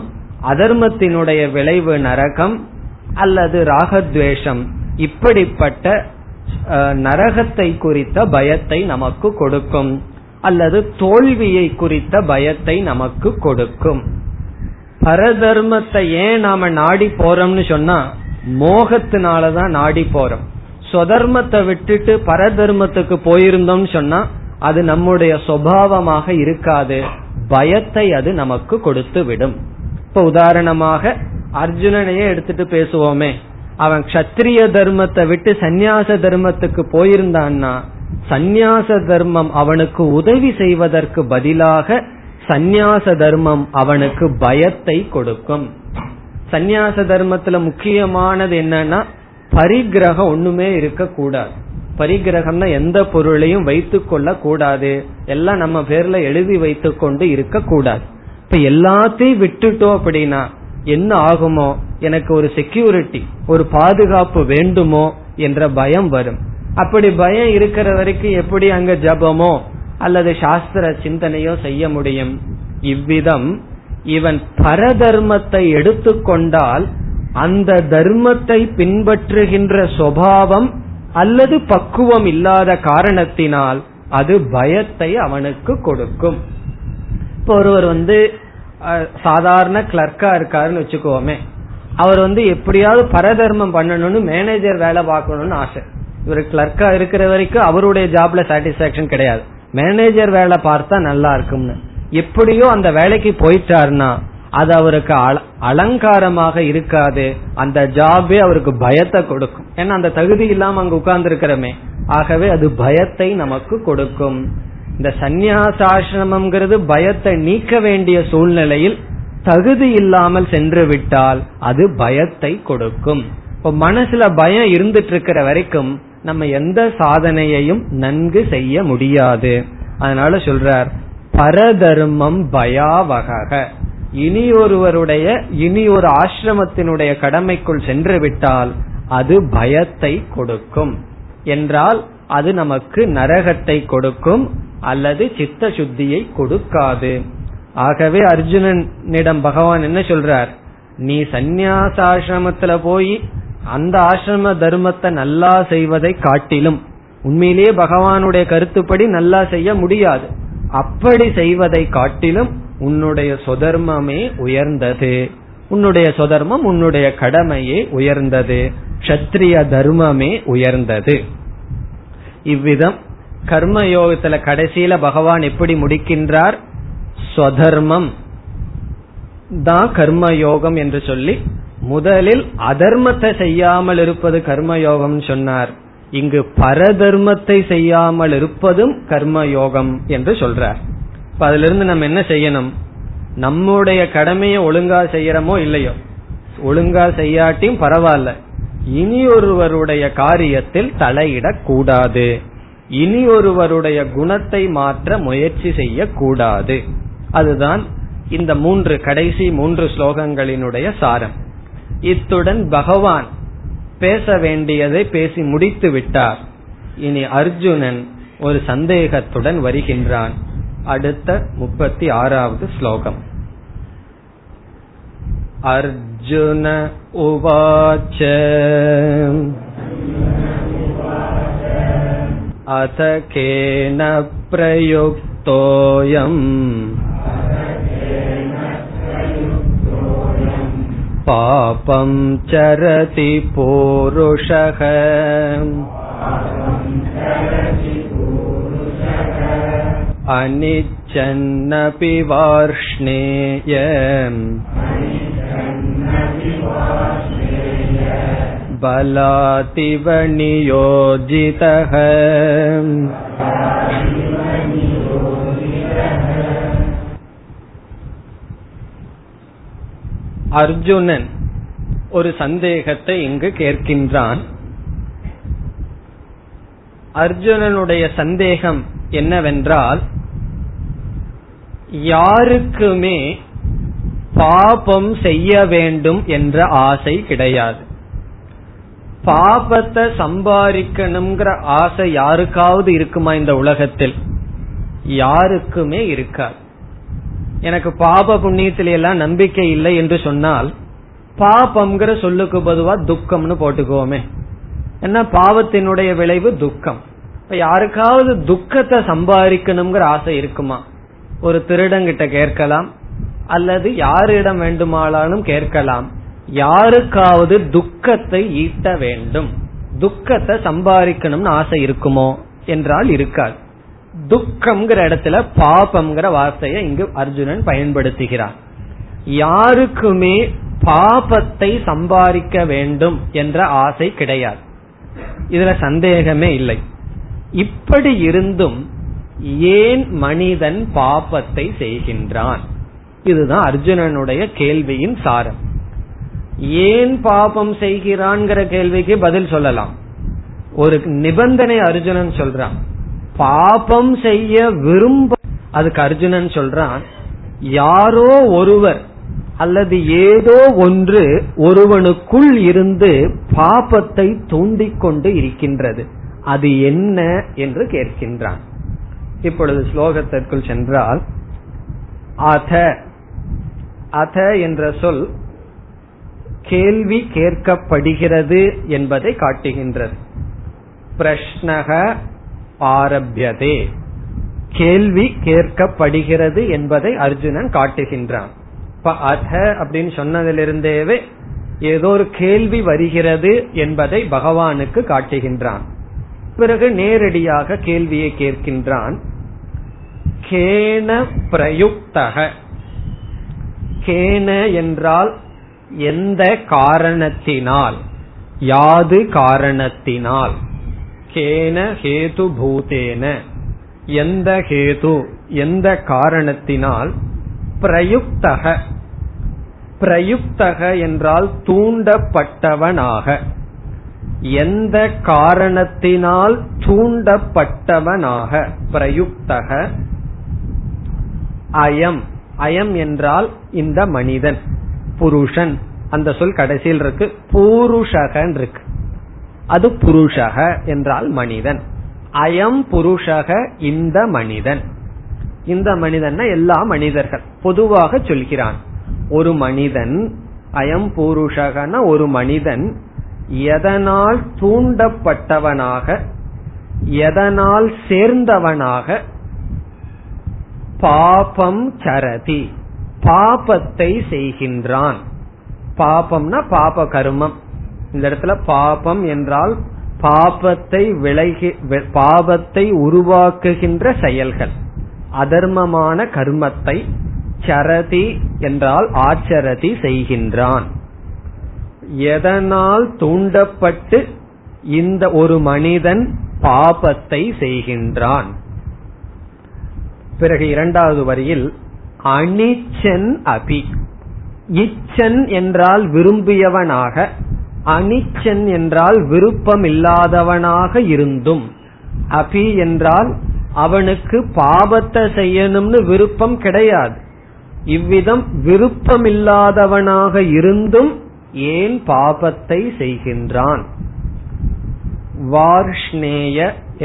அதர்மத்தினுடைய விளைவு நரகம் அல்லது ராகத்வேஷம். இப்படிப்பட்ட நரகத்தை குறித்த பயத்தை நமக்கு கொடுக்கும், அல்லது தோல்வியை குறித்த பயத்தை நமக்கு கொடுக்கும். பரதர்மத்தை ஏன் நாம நாடி போறோம்னு சொன்னா, மோகத்தினாலதான் நாடி போறோம். சொதர்மத்தை விட்டுட்டு பரதர்மத்துக்கு போயிருந்தோம்னு சொன்னா அது நம்முடைய சுபாவமாக இருக்காது, பயத்தை அது நமக்கு கொடுத்து விடும். இப்ப உதாரணமாக அர்ஜுனனையே எடுத்துட்டு பேசுவோமே, அவன் க்ஷத்ரிய தர்மத்தை விட்டு சந்நியாச தர்மத்துக்கு போயிருந்தான்னா, சந்நியாச தர்மம் அவனுக்கு உதவி செய்வதற்கு பதிலாக சந்நியாச தர்மம் அவனுக்கு பயத்தை கொடுக்கும். சந்நியாச தர்மத்துல முக்கியமானது என்னன்னா, பரிகிரகம் ஒண்ணுமே இருக்க கூடாது. பரிகிரகம்னா எந்த பொருளையும் வைத்து கொள்ள கூடாது, எல்லாம் நம்ம பேர்ல எழுதி வைத்து கொண்டு இருக்க கூடாது. இப்ப எல்லாத்தையும் விட்டுட்டோம் அப்படின்னா என்ன ஆகுமோ, எனக்கு ஒரு செக்யூரிட்டி, ஒரு பாதுகாப்பு வேண்டுமோ என்ற பயம் வரும். அப்படி பயம் இருக்கிற வரைக்கும் எப்படி அங்க ஜபமோ அல்லது சாஸ்திர சிந்தனையோ செய்ய முடியும்? இவ்விதம் இவன் பரதர்மத்தை எடுத்துக்கொண்டால் அந்த தர்மத்தை பின்பற்றுகின்ற சுபாவம் அல்லது பக்குவம் இல்லாத காரணத்தினால் அது பயத்தை அவனுக்கு கொடுக்கும். இப்போ ஒருவர் சாதாரண கிளர்க்கா இருக்காருன்னு வச்சுக்கோமே, அவர் எப்படியாவது பரதர்மம் பண்ணணும்னு மேனேஜர் வேலை பார்க்கணும்னு ஆசை. இவர் கிளர்க்கா இருக்கிற வரைக்கும் அவருடைய ஜாப்ல சாட்டிஸ்பாக்சன் கிடையாது, மேனேஜர் வேலை பார்த்தா நல்லா இருக்கும்னு எப்படியோ அந்த வேலைக்கு போயிட்டாருன்னா அது அவருக்கு அலங்காரமாக இருக்காது, அந்த ஜாபே அவருக்கு பயத்தை கொடுக்கும். ஏன்னா அந்த தகுதி இல்லாம அங்க உட்கார்ந்து இருக்கிறமே, ஆகவே அது பயத்தை நமக்கு கொடுக்கும். இந்த சந்நியாசாசிரமம்ங்கிறது பயத்தை நீக்க வேண்டிய சூழ்நிலையில் தகுதி இல்லாமல் சென்று விட்டால் அது பயத்தை கொடுக்கும். இப்போ மனசுல பயம் இருந்துட்டு இருக்கிற வரைக்கும் நம்ம எந்த சாதனையையும் நன்கு செய்ய முடியாது. அதனால சொல்றார், பரதர்மம் பயாவக. இனி ஒருவருடைய இனி ஒரு ஆசிரமத்தினுடைய கடமைக்குள் சென்று விட்டால் அது பயத்தை கொடுக்கும் என்றால் அது நமக்கு நரகத்தை கொடுக்கும் அல்லது சித்த சுத்தியை கொடுக்காது. ஆகவே அர்ஜுனனிடம் பகவான் என்ன சொல்றார், நீ சந்நியாசாசிரமத்துல போய் அந்த ஆசிரம தர்மத்தை நல்லா செய்வதை காட்டிலும், உண்மையிலேயே பகவானுடைய கருத்துப்படி நல்லா செய்ய முடியாது, அப்படி செய்வதை காட்டிலும் உன்னுடைய சொதர்மமே உயர்ந்தது, உன்னுடைய சொதர்மம் உன்னுடைய கடமையே உயர்ந்தது, க்ஷத்ரிய தர்மமே உயர்ந்தது. இவ்விதம் கர்மயோகத்துல கடைசியில பகவான் எப்படி முடிக்கின்றார், ஸ்வதர்மம் தான் கர்மயோகம் என்று சொல்லி, முதலில் அதர்மத்தை செய்யாமல் இருப்பது கர்மயோகம் சொன்னார், இங்கு பரதர்மத்தை செய்யாமல் இருப்பதும் கர்மயோகம் என்று சொல்றார். இப்ப அதுல இருந்து நம்ம என்ன செய்யணும், நம்முடைய கடமையை ஒழுங்கா செய்யறமோ இல்லையோ, ஒழுங்கா செய்யாட்டியும் பரவாயில்ல, இனி ஒருவருடைய காரியத்தில் தலையிடக் கூடாது, இனி ஒருவருடைய குணத்தை மாற்ற முயற்சி செய்ய கூடாது. அதுதான் இந்த கடைசி மூன்று ஸ்லோகங்களினுடைய சாரம். இத்துடன் பகவான் பேச வேண்டியதை பேசி முடித்து விட்டார். இனி அர்ஜுனன் ஒரு சந்தேகத்துடன் வருகின்றான். அடுத்த 36வது ஸ்லோகம். அர்ஜுன உவாச்ச அத கேன பிரயுக்தோயம் பாபம் சரதி பூருஷக. அனிச்சன்னபி வார்ஷ்ணேயம் பலாதிவ நியோஜிதஹ. அர்ஜுனன் ஒரு சந்தேகத்தை இங்கு கேட்கின்றான். அர்ஜுனனுடைய சந்தேகம் என்னவென்றால், யாருக்குமே பாபம் செய்ய வேண்டும் என்ற ஆசை கிடையாது. பாபத்தை சம்பாதிக்கணுங்கிற ஆசை யாருக்காவது இருக்குமா? இந்த உலகத்தில் யாருக்குமே இருக்காது. எனக்கு பாப புண்ணியத்தில எல்லாம் நம்பிக்கை இல்லை என்று சொன்னால் பாபம்ங்கிற சொல்லுக்கு பொதுவா துக்கம்னு போட்டுக்கோமே. ஏன்னா பாவத்தினுடைய விளைவு துக்கம். இப்ப யாருக்காவது துக்கத்தை சம்பாதிக்கணுங்கிற ஆசை இருக்குமா? ஒரு திருடங்கிட்ட கேட்கலாம், அல்லது யாரிடம் வேண்டுமானாலும் கேட்கலாம். யாருக்காவது துக்கத்தை ஈட்ட வேண்டும், துக்கத்தை சம்பாதிக்கணும்னு ஆசை இருக்குமோ என்றால் இருக்காது. துக்கம்ங்கிற இடத்துல பாபம்ங்கிற வார்த்தையை இங்கு அர்ஜுனன் பயன்படுத்துகிறான். யாருக்குமே பாபத்தை சம்பாதிக்க வேண்டும் என்ற ஆசை கிடையாது, இதுல சந்தேகமே இல்லை. இப்படி இருந்தும் ஏன் மனிதன் பாபத்தை செய்கின்றான்? இதுதான் அர்ஜுனனுடைய கேள்வியின் சாரம். ஏன் பாபம் செய்கிறான் கேள்விக்கு பதில் சொல்லலாம். ஒரு நிபந்தனை அர்ஜுனன் சொல்றான், பாபம் செய்ய விரும்ப. அதுக்கு அர்ஜுனன் சொல்றான், யாரோ ஒருவர் அல்லது ஏதோ ஒன்று ஒருவனுக்குள் இருந்து பாபத்தை தூண்டிக்கொண்டு இருக்கின்றது, அது என்ன என்று கேட்கின்றான். இப்பொழுது ஸ்லோகத்திற்குள் சென்றால், அத அத என்ற சொல் கேள்வி கேட்கப்படுகிறது என்பதை காட்டுகின்றது. பிரஷ்னக ஆரப்யதே, கேள்வி கேட்கப்படுகிறது என்பதை அர்ஜுனன் காட்டுகின்றான். அத அப்படின்னு சொன்னதிலிருந்தேவே ஏதோ ஒரு கேள்வி வருகிறது என்பதை பகவானுக்கு காட்டுகின்றான். பிறகு நேரடியாக கேள்வியை கேட்கின்றான். கேன பிரயுக்தக, கேன என்றால் எந்த காரணத்தினால், யாது காரணத்தினால், கேன ஹேது பூதேன, எந்த ஹேது எந்த காரணத்தினால், பிரயுக்தக பிரயுக்தக என்றால் தூண்டப்பட்டவனாக, எந்த காரணத்தினால் தூண்டப்பட்டவனாக பிரயுக்தக. அயம், அயம் என்றால் இந்த மனிதன் புருஷன், அந்த சொல் கடைசியில் இருக்கு, பூருஷகன் இருக்கு. அது புருஷக என்றால் மனிதன். அயம் புருஷக, இந்த மனிதன். இந்த மனிதன்னா எல்லா மனிதர்கள் பொதுவாக சொல்கிறான். ஒரு மனிதன், அயம் பூருஷகனா ஒரு மனிதன், எதனால் தூண்டப்பட்டவனாக, எதனால் சேர்ந்தவனாக, பாபம் சரதி பாபத்தை செய்கின்றான். பாபம்னா பாப கர்மம். இந்த இடத்துல பாபம் என்றால் பாபத்தை பாபத்தை உருவாக்குகின்ற செயல்கள், அதர்மமான கர்மத்தை. சரதி என்றால் ஆச்சரதி செய்கின்றான். எதனால் தூண்டப்பட்டு இந்த ஒரு மனிதன் பாபத்தை செய்கின்றான். பிறகு இரண்டாவது வரியில் அனிச்சன் அபி, இச்சன் என்றால் விரும்பியவனாக, அனிச்சன் என்றால் விருப்பம் இல்லாதவனாக இருந்தும், அபி என்றால் அவனுக்கு பாபத்தை செய்யணும்னு விருப்பம் கிடையாது. இவ்விதம் விருப்பம் இல்லாதவனாக இருந்தும் ஏன் பாபத்தை செய்கின்றான். வார்ஷ்ணேய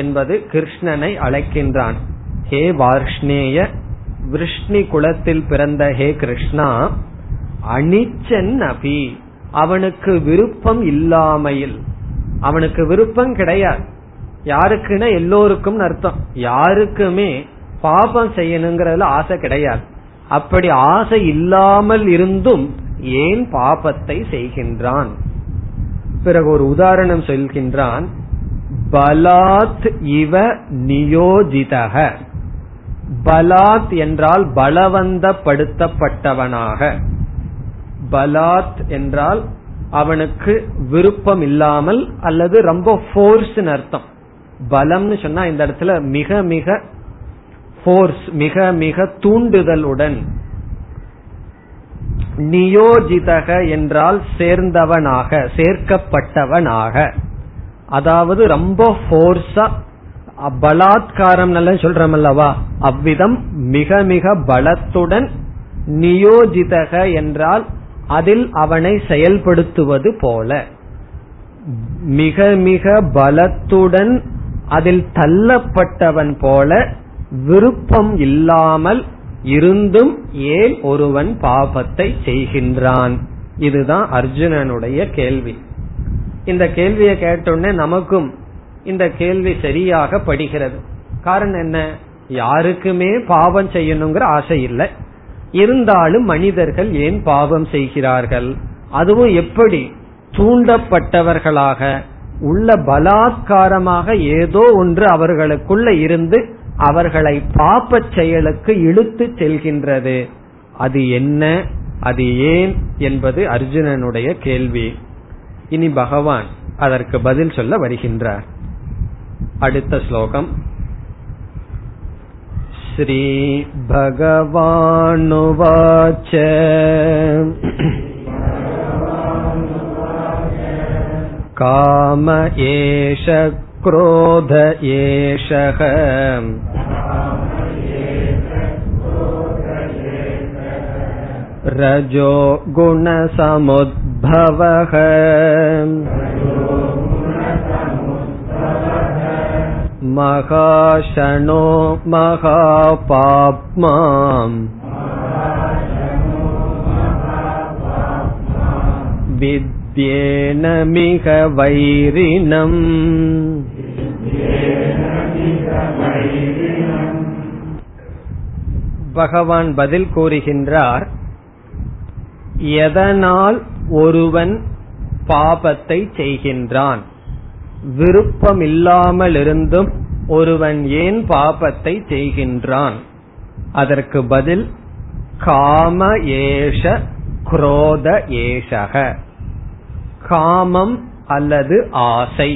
என்பது கிருஷ்ணனை அழைக்கின்றான். ஹே வார்ஷ்ணேய, விஷ்ணு குலத்தில் பிறந்த ஹே கிருஷ்ணா, அனிச்சன் அபி, அவனுக்கு விருப்பம் இல்லாமையில், அவனுக்கு விருப்பம் கிடையாது. யாருக்குன்னா எல்லோருக்கும் அர்த்தம், யாருக்குமே பாபம் செய்யணுங்கிறதுல ஆசை கிடையாது. அப்படி ஆசை இல்லாமல் இருந்தும் ஏன் பாபத்தை செய்கின்றான். பிறகு ஒரு உதாரணம் சொல்கின்றான். பலாத் இவ நியோஜிதக, பலாத் என்றால் பலவந்தப்படுத்தப்பட்டவனாக, பலாத் என்றால் அவனுக்கு விருப்பம் இல்லாமல் அல்லது ரொம்ப ஃபோர்ஸ் அர்த்தம். பலம்னு சொன்னா இந்த இடத்துல மிக மிக ஃபோர்ஸ், மிக மிக தூண்டுதலுடன் நியோஜிதக என்றால் சேர்ந்தவனாக, சேர்க்கப்பட்டவனாக. அதாவது ரொம்ப போர்ஸா பலாத்காரம் சொல்றோம் அல்லவா, அவ்விதம் மிக மிக பலத்துடன். நியோஜிதக என்றால் அதில் அவனை செயல்படுத்துவது போல, மிக மிக பலத்துடன் அதில் தள்ளப்பட்டவன் போல, விருப்பம் இல்லாமல் இருந்தும் ஏன் ஒருவன் பாபத்தை செய்கின்றான். இதுதான் அர்ஜுனனுடைய கேள்வி. இந்த கேள்வியை கேட்டோடனே நமக்கும் இந்த கேள்வி சரியாக படுகிறது. காரணம் என்ன, யாருக்குமே பாவம் செய்யணுங்கிற ஆசை இல்லை, இருந்தாலும் மனிதர்கள் ஏன் பாவம் செய்கிறார்கள், அதுவும் எப்படி தூண்டப்பட்டவர்களாக, உள்ள பலாத்காரமாக ஏதோ ஒன்று அவர்களுக்குள்ள இருந்து அவர்களை பாப செயலுக்கு இழுத்து செல்கின்றது. அது என்ன, அது ஏன் என்பது அர்ஜுனனுடைய கேள்வி. இனி பகவான் அதற்கு பதில் சொல்ல வருகின்றார். அடுத்த ஸ்லோகம். ஸ்ரீ பகவானுவாச்ச காம ஏஷ க்ரோத ஏஷஹ ரஜோ குண சமுத்பவஹ மகாஷணோ மகாபாப்மாம் வித்யேன மிக வைரினம். பகவான் பதில் கூறுகின்றார், எதனால் ஒருவன் பாபத்தை செய்கின்றான், விருப்பம் இல்லாமல் இருந்தும் ஒருவன் ஏன் பாபத்தை செய்கின்றான். அதற்கு பதில் காம ஏஷ குரோத ஏஷக. காமம் அல்லது ஆசை,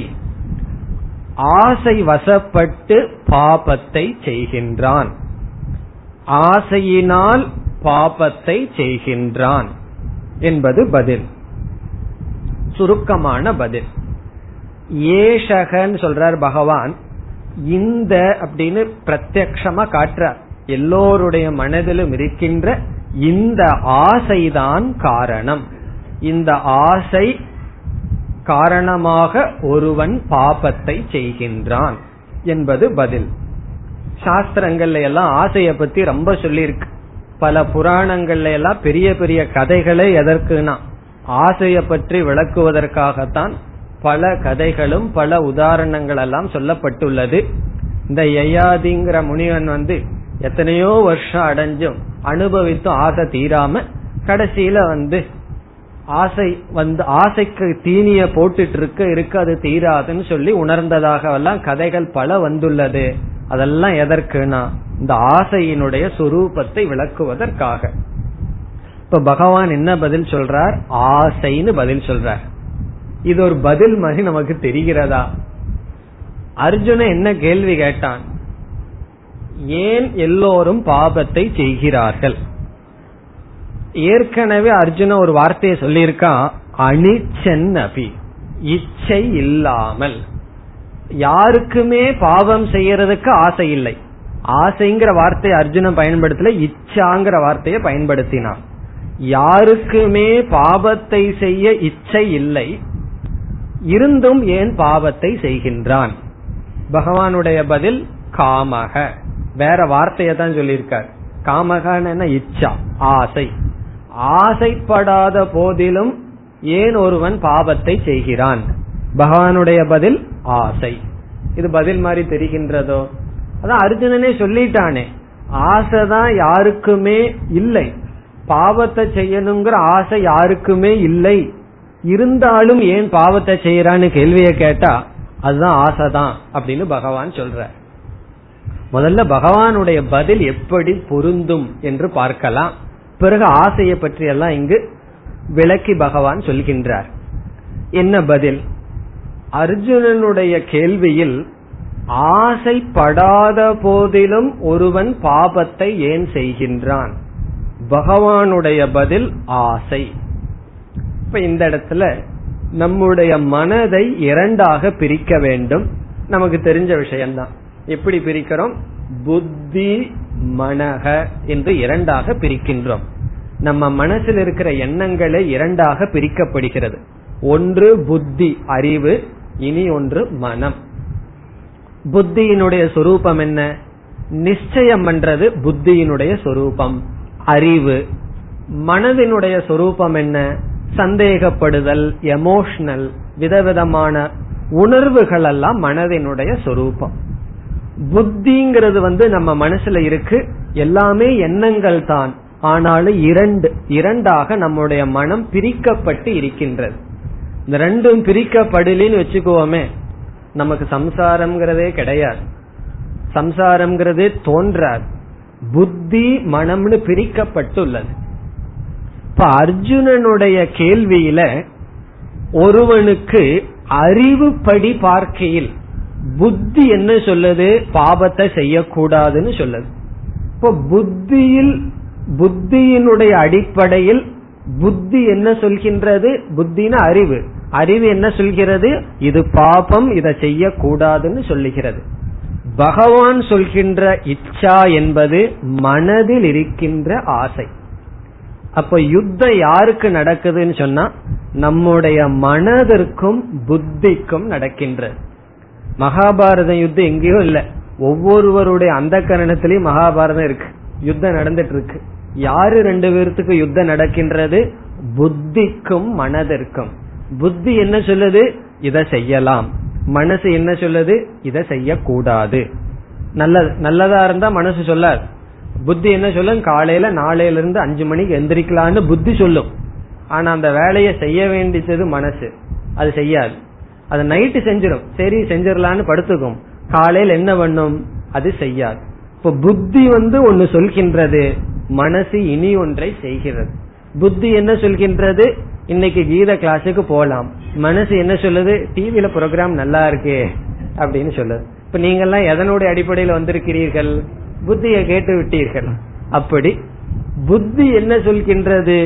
ஆசை வசப்பட்டு பாபத்தை செய்கின்றான், ஆசையினால் பாபத்தை செய்கின்றான் என்பது பதில், சுருக்கமான பதில். ஏஷகன்னு சொல்றார் பகவான். இந்த அப்படின்னு பிரத்யக்ஷமா காட்டுறார், எல்லோருடைய மனதிலும் இருக்கின்ற இந்த ஆசைதான் காரணம். இந்த ஆசை காரணமாக ஒருவன் பாபத்தை செய்கின்றான் என்பது பதில். சாஸ்திரங்கள்ல எல்லாம் ஆசைய பத்தி ரொம்ப சொல்லியிருக்கு, பல புராணங்கள்ல எல்லாம் பெரிய பெரிய கதைகளே எதற்குனா ஆசைய பற்றி விளக்குவதற்காகத்தான் பல கதைகளும் பல உதாரணங்கள் எல்லாம் சொல்லப்பட்டுள்ளது. இந்த யயாதிங்கிற முனிவன் எத்தனையோ வருஷம் அடைஞ்சும் அனுபவித்தும் ஆசை தீராம கடைசியில ஆசைக்கு தீனிய போட்டுட்டு இருக்க அது தீராதுன்னு சொல்லி உணர்ந்ததாக எல்லாம் கதைகள் பல வந்துள்ளது. அதெல்லாம் எதற்குனா இந்த ஆசையினுடைய சுரூபத்தை விளக்குவதற்காக. இப்ப பகவான் என்ன பதில் சொல்றார், ஆசைன்னு பதில் சொல்றார். இது ஒரு பதில் மாதிரி நமக்கு தெரிகிறதா? அர்ஜுனன் என்ன கேள்வி கேட்டான், ஏன் எல்லோரும் பாபத்தை செய்கிறார்கள். ஏற்கனவே அர்ஜுனன் ஒரு வார்த்தையை சொல்லியிருக்கான், அனிச்சன் அபி, இச்சை இல்லாமல். யாருக்குமே பாவம் செய்யறதுக்கு ஆசை இல்லை. ஆசைங்கிற வார்த்தையை அர்ஜுனன் பயன்படுத்தல, இச்சாங்கிற வார்த்தையை பயன்படுத்தினான். யாருக்குமே பாபத்தை செய்ய இச்சை இல்லை, இருந்தும் ஏன் பாவத்தை செய்கின்றான். பகவானுடைய பதில் காமக. வேற வார்த்தையை தான் சொல்லியிருக்கார். காமகன இச்சா, ஆசை. ஆசைப்படாத போதிலும் ஏன் ஒருவன் பாவத்தை செய்கிறான். பகவானுடைய பதில் ஆசை. இது பதில் மாதிரி தெரிகின்றதோ? அதான் அர்ஜுனனே சொல்லிட்டானே, ஆசைதான் யாருக்குமே இல்லை, பாவத்தை செய்யணுங்கிற ஆசை யாருக்குமே இல்லை, இருந்தாலும் ஏன் பாவத்தை செய்யறான்னு கேள்வியை கேட்டா அதுதான் ஆசைதான் அப்படின்னு பகவான் சொல்ற. முதல்ல பகவானுடைய பதில் எப்படி பொருந்தும் என்று பார்க்கலாம். பிறகு ஆசையை பற்றி எல்லாம் இங்கு விளக்கி பகவான் சொல்கின்றார். என்ன பதில்? அர்ஜுனனுடைய கேள்வியில் ஆசைப்படாத போதிலும் ஒருவன் பாபத்தை ஏன் செய்கின்றான், பகவானுடைய பதில் ஆசை. இப்ப இந்த இடத்துல நம்முடைய மனதை இரண்டாக பிரிக்க வேண்டும். நமக்கு தெரிஞ்ச விஷயம்தான். எப்படி பிரிக்கிறோம்? புத்தி மனக என்று இரண்டாக பிரிக்கின்றோம். நம்ம மனசில் இருக்கிற எண்ணங்களை இரண்டாக பிரிக்கப்படுகிறது. ஒன்று புத்தி அறிவு, இனி ஒன்று மனம். புத்தியினுடைய சொரூபம் என்ன? நிச்சயம் பண்றது புத்தியினுடைய சொரூபம் அறிவு. மனதினுடைய சொரூபம் என்ன? சந்தேகப்படுதல், எமோஷனல், விதவிதமான உணர்வுகள் எல்லாம் மனதினுடைய சொரூபம். புத்திங்கிறது நம்ம மனசுல இருக்கு, எல்லாமே எண்ணங்கள் தான். ஆனாலும் இரண்டாக நம்முடைய மனம் பிரிக்கப்பட்டு இருக்கின்றது. இந்த ரெண்டும் பிரிக்கப்படலின்னு வச்சுக்கோமே, நமக்கு சம்சாரம்ங்கிறதே கிடையாது, சம்சாரம்ங்கிறதே தோன்றாது. புத்தி மனம்னு பிரிக்கப்பட்டுள்ளது. இப்ப அர்ஜுனனுடைய கேள்வியில ஒருவனுக்கு அறிவுப்படி பார்க்கையில் புத்தி என்ன சொல்லுது? பாபத்தை செய்யக்கூடாதுன்னு சொல்லுது. இப்போ புத்தியினுடைய அடிப்படையில் புத்தி என்ன சொல்கின்றது? புத்தின அறிவு, அறிவு என்ன சொல்கிறது? இது பாபம், இதை செய்யக்கூடாதுன்னு சொல்லுகிறது. பகவான் சொல்கின்ற இச்சா என்பது மனதில் இருக்கின்ற ஆசை. அப்ப யுத்தம் யாருக்கு நடக்குதுன்னு சொன்னா நம்முடைய மனதிற்கும் புத்திக்கும் நடக்கின்றது. மகாபாரத யுத்தம் எங்கேயோ இல்ல, ஒவ்வொருவருடைய அந்த கரணத்திலயும் மகாபாரதம் இருக்கு, யுத்தம் நடந்துட்டு இருக்கு. யாரு ரெண்டு பேர்த்துக்கு யுத்தம் நடக்கின்றது? புத்திக்கும் மனதிற்கும். புத்தி என்ன சொல்லுது? இத செய்யலாம். மனசு என்ன சொல்லுது? இத செய்யக்கூடாது. நல்லதா இருந்தா மனசு சொல்லாது. புத்தி என்ன சொல்லும்? காலையில 4 5 மணிக்கு எந்திரிக்கலான்னு புத்தி சொல்லும். ஆனா அந்த வேலையை செய்ய வேண்டியது மனசு, அது செய்யாது. அது நைட்டு செஞ்சிடும், சரி செஞ்சிடலான்னு படுத்துக்கும். காலையில் என்ன பண்ணும்? அது செய்யாது. இப்ப புத்தி ஒன்னு சொல்கின்றது, மனசு இனி ஒன்றை செய்கிறது. புத்தி என்ன சொல்கின்றது? இன்னைக்கு கீத கிளாஸுக்கு போலாம். மனசு என்ன சொல்லுது? டிவியில ப்ரோக்ராம் நல்லா இருக்கு அப்படின்னு சொல்லுது. இப்ப நீங்க எல்லாம் எதனுடைய அடிப்படையில் வந்திருக்கிறீர்கள்? புத்தியை கேட்டு விட்டீர்கள். அப்படி புத்தி என்ன சொல்கின்றது?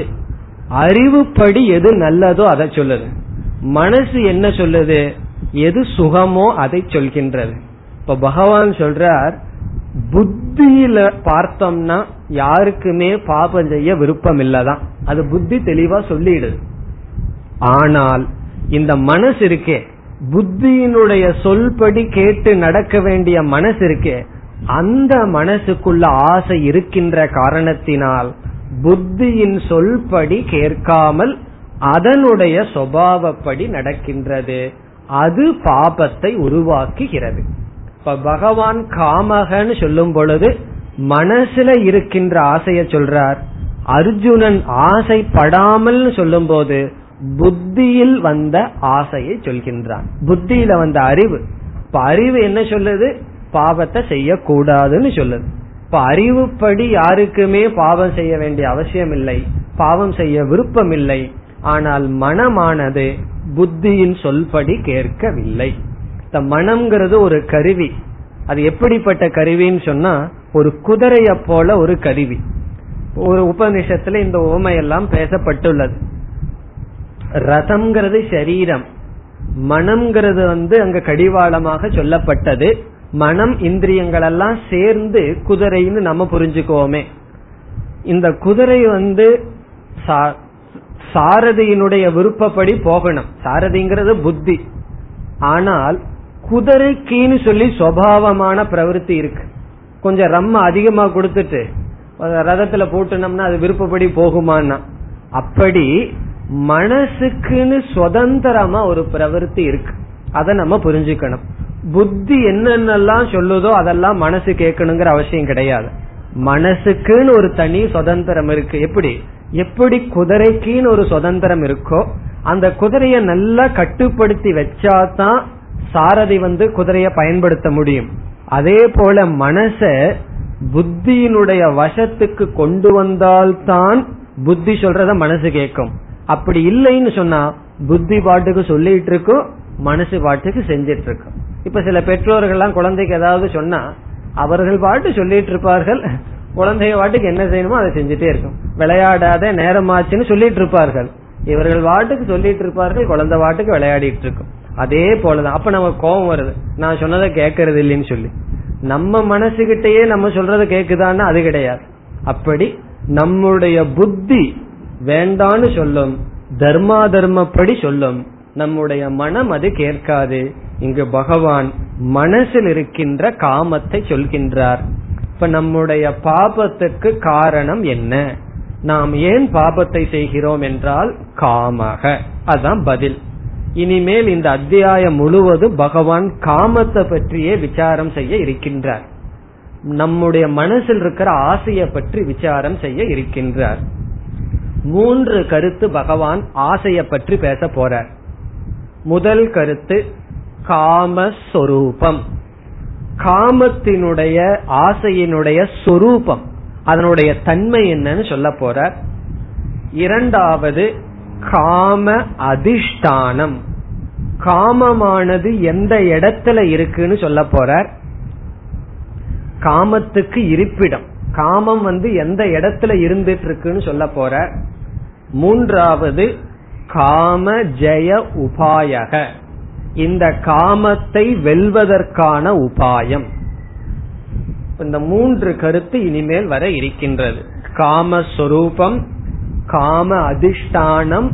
அறிவுப்படி எது நல்லதோ அதை சொல்லுது. மனசு என்ன சொல்லுது? எது சுகமோ அதை சொல்கின்றது. இப்ப பகவான் சொல்றார், புத்தியில பார்த்தோம்னா யாருக்குமே பாபம் செய்ய விருப்பம் இல்லதான், அது புத்தி தெளிவா சொல்லிடுது. ஆனால் இந்த மனசு இருக்கே, புத்தியினுடைய சொல்படி கேட்டு நடக்க வேண்டிய மனசு இருக்கே, அந்த மனசுக்குள்ள ஆசை இருக்கின்ற காரணத்தினால் புத்தியின் சொல்படி கேட்காமல் அதனுடைய சுபாவப்படி நடக்கின்றது. அது பாபத்தை உருவாக்குகிறது. இப்ப பகவான் காமகன்னு சொல்லும் பொழுது மனசுல இருக்கின்ற ஆசைய சொல்றார். அர்ஜுனன் ஆசைப்படாமல் சொல்லும் போது புத்தியில் வந்த ஆசையை சொல்கின்றான், புத்தியில வந்த அறிவு. இப்ப அறிவு என்ன சொல்லுது? பாவத்தை செய்யக்கூடாதுன்னு சொல்லுது. இப்ப அறிவுப்படி யாருக்குமே பாவம் செய்ய வேண்டிய அவசியம் இல்லை, பாவம் செய்ய விருப்பம் இல்லை. ஆனால் மனமானது புத்தியின் சொல்படி கேட்கவில்லை. இந்த மனம்ங்கிறது ஒரு கருவி. அது எப்படிப்பட்ட கருவின்னு சொன்னா ஒரு குதிரைய போல ஒரு கருவி. ஒரு உபநிஷத்துல இந்த உவமையெல்லாம் பேசப்பட்டுள்ளது. ரதம்ங்கிறது சரீரம், மனம்ங்கிறது அங்க கடிவாளமாக சொல்லப்பட்டது. மனம் இந்திரியங்கள் எல்லாம் சேர்ந்து குதிரைன்னு நம்ம புரிஞ்சுக்கோமே. இந்த குதிரை சாரதியினுடைய விருப்பப்படி போகணும். சாரதிங்கிறது புத்தி. ஆனால் குதிரைக்குன்னு சொல்லி சுபாவமான பிரவருத்தி இருக்கு. கொஞ்சம் ரம்ம அதிகமா கொடுத்துட்டு ரதத்துல போட்டுனோம்னா அது விருப்பப்படி போகுமான்னா, அப்படி மனசுக்குன்னு சுதந்திரமா ஒரு பிரவருத்தி இருக்கு. அதை நம்ம புரிஞ்சுக்கணும். புத்தி என்னென்னலாம் சொல்லுதோ அதெல்லாம் மனசு கேட்கணுங்கிற அவசியம் கிடையாது. மனசுக்குன்னு ஒரு தனி சுதந்திரம் இருக்கு. எப்படி குதிரைக்குன்னு ஒரு சுதந்திரம் இருக்கோ, அந்த குதிரைய நல்லா கட்டுப்படுத்தி வச்சாதான் சாரதி குதிரைய பயன்படுத்த முடியும். அதே போல மனச புத்தியினுடைய வசத்துக்கு கொண்டு வந்தால்தான் புத்தி சொல்றத மனசு கேட்கும். அப்படி இல்லைன்னு சொன்னா புத்தி பாட்டுக்கு சொல்லிட்டு இருக்கும், மனசு பாட்டுக்கு செஞ்சிட்டு இருக்கும். இப்ப சில பெற்றோர்கள் எல்லாம் குழந்தைக்கு ஏதாவது சொன்னா அவர்கள் பாட்டு சொல்லிட்டு இருப்பார்கள், குழந்தைய வாட்டுக்கு என்ன செய்யணுமோ அதை செஞ்சுட்டே இருக்கும். விளையாடாத நேரமாச்சுன்னு சொல்லிட்டு இருப்பார்கள், இவர்கள் வாட்டுக்கு சொல்லிட்டு இருப்பார்கள், குழந்தை வாட்டுக்கு விளையாடிட்டு இருக்கும். அதே போலதான். அப்ப நம்ம கோபம் வருது, நான் சொன்னதை கேட்கறது இல்லைன்னு சொல்லி. நம்ம மனசுகிட்டயே நம்ம சொல்றத கேக்குதான்னா அது கிடையாது. அப்படி நம்முடைய புத்தி வேண்டான்னு சொல்லும், தர்மா தர்மப்படி சொல்லும், நம்முடைய மனம் அது கேட்காது. இங்கு பகவான் மனசில் இருக்கின்ற காமத்தை சொல்கின்றார். இப்ப நம்முடைய பாபத்துக்கு காரணம் என்ன, நாம் ஏன் பாபத்தை செய்கிறோம் என்றால் காமக, அதான் பதில். இனிமேல் இந்த அத்தியாயம் முழுவதும் பகவான் காமத்தை பற்றியே விசாரம் செய்ய இருக்கின்றார், நம்முடைய மனசில் இருக்கிற ஆசையை பற்றி விசாரம் செய்ய இருக்கின்றார். மூன்று கருத்து பகவான் ஆசையை பற்றி பேச போறார். முதல் கருத்து காமஸ்வரூபம், காமத்தினுடைய ஆசையினுடைய சொரூபம், அதனுடைய தன்மை என்னன்னு சொல்ல போறார். இரண்டாவது காம அதிஷ்டானம், காமமானது எந்த இடத்துல இருக்குன்னு சொல்ல போறார். காமத்துக்கு இருப்பிடம், காமம் எந்த இடத்துல இருந்துட்டு இருக்குன்னு சொல்ல போறார். மூன்றாவது காம ஜெய உபாயக, இந்த காமத்தை வெல்வதற்கான உபாயம். இந்த மூன்று கருத்து இனிமேல் வர இருக்கின்றது. காமஸ்வரூபம், காம அதிஷ்டானம்,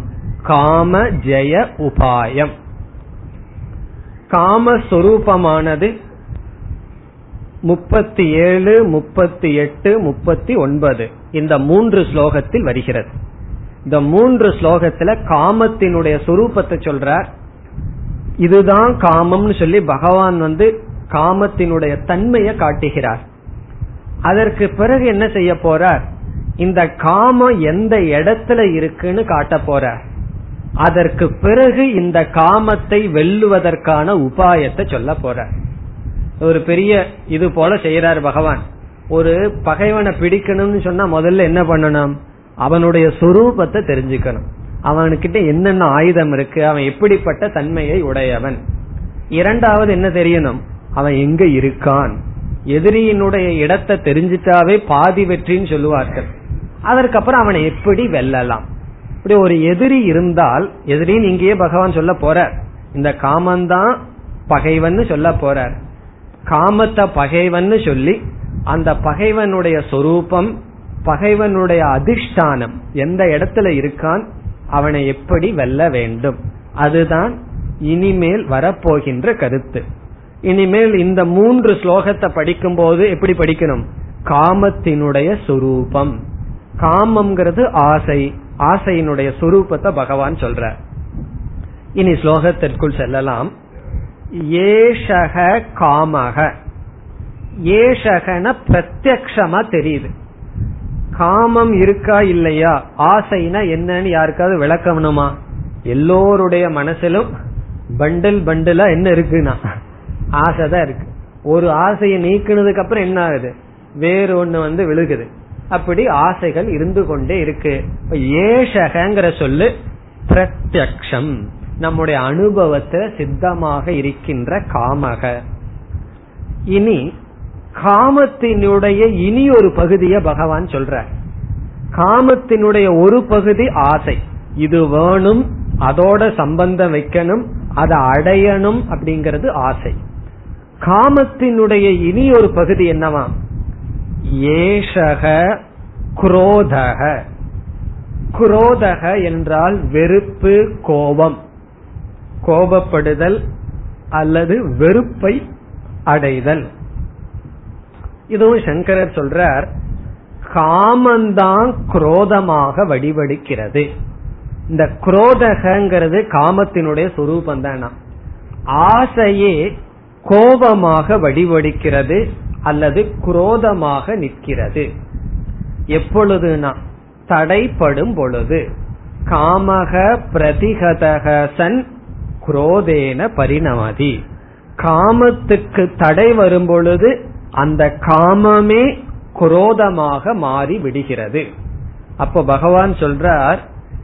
காம ஜெய உபாயம். காமஸ்வரூபமானது 37, 38, 39 இந்த மூன்று ஸ்லோகத்தில் வருகிறது. இந்த மூன்று ஸ்லோகத்துல காமத்தினுடைய சொரூபத்தை சொல்றார். இதுதான் காமம்னு சொல்லி பகவான் காமத்தினுடைய தன்மையை காட்டுகிறார். அதற்கு பிறகு என்ன செய்ய போறார், இந்த காமம் எந்த இடத்துல இருக்குன்னு காட்ட போறார். அதற்கு பிறகு இந்த காமத்தை வெல்லுவதற்கான உபாயத்தை சொல்ல போறார். ஒரு பெரிய இது போல செய்யறார் பகவான். ஒரு பகைவனை பிடிக்கணும்னு சொன்னா முதல்ல என்ன பண்ணணும், அவனுடைய சொரூபத்தை தெரிஞ்சுக்கணும், அவனுக்கிட்ட என்னென்ன ஆயுதம் இருக்கு, அவன் எப்படிப்பட்ட தன்மையை உடையவன். இரண்டாவது என்ன தெரியணும், அவன் எங்க இருக்கான். எதிரியினுடைய இடத்தை தெரிஞ்சிட்டாவே பாதி வெற்றின்னு சொல்லுவார்கள். அதற்கப்புறம் அவனை எப்படி வெல்லலாம். இப்படி ஒரு எதிரி இருந்தால், எதிரின்னு இங்கேயே பகவான் சொல்ல போறார், இந்த காமந்தான் பகைவன்னு சொல்ல போறார். காமத்தை பகைவன்னு சொல்லி அந்த பகைவனுடைய சொரூபம், பகைவனுடைய அதிஷ்டானம் எந்த இடத்துல இருக்கான், அவனை எப்படி வெல்ல வேண்டும், அதுதான் இனிமேல் வரப்போகின்ற கருத்து. இனிமேல் இந்த மூன்று ஸ்லோகத்தை படிக்கும் போது எப்படி படிக்கணும், காமத்தினுடைய சுரூபம், காமம்ங்கிறது ஆசை, ஆசையினுடைய சுரூபத்தை பகவான் சொல்றார். இனி ஸ்லோகத்திற்குள் செல்லலாம். ஏஷக காமக, ஏஷகன பிரத்யக்ஷமா தெரியுது. காமம் இருக்கா இல்லையா, ஆசைனா என்னன்னு யாருக்காவது விளக்கணுமா? எல்லோருடைய மனசிலும் பண்டில் பண்டிலா என்ன இருக்குன்னா ஆசைதான் இருக்கு. ஒரு ஆசையை நீக்கினதுக்கு அப்புறம் என்ன ஆகுது, வேற ஒண்ணு விழுகுது. அப்படி ஆசைகள் இருந்து கொண்டே இருக்கு. ஏஷகங்கிற சொல்லு பிரத்யக்ஷம், நம்முடைய அனுபவத்துல சித்தமாக இருக்கின்ற காமக. இனி காமத்தினுடைய இனி ஒரு பகுதியை பகவான் சொல்றார். காமத்தினுடைய ஒரு பகுதி ஆசை, இது வேணும், அதோட சம்பந்தம் வைக்கணும், அதை அடையணும், அப்படிங்கிறது ஆசை. காமத்தினுடைய இனி ஒரு பகுதி என்னவா, ஏஷக குரோதக. குரோதக என்றால் வெறுப்பு, கோபம், கோபப்படுதல் அல்லது வெறுப்பை அடைதல். இதுவும் சங்கரர் சொல்றார், காமந்தான் குரோதமாக வடிவெடுக்கிறது. இந்த குரோதகங்கிறது காமத்தினுடைய சுரூபம் தானா, ஆசையே கோபமாக வடிவெடுக்கிறது அல்லது குரோதமாக நிற்கிறது. எப்பொழுதுனா தடைப்படும் பொழுது. காமக பிரதிகதக சன் குரோதேன பரிணமதி, காமத்துக்கு தடை வரும் பொழுது அந்த காமமே குரோதமாக மாறி விடுகிறது. அப்ப பகவான் சொல்றார்,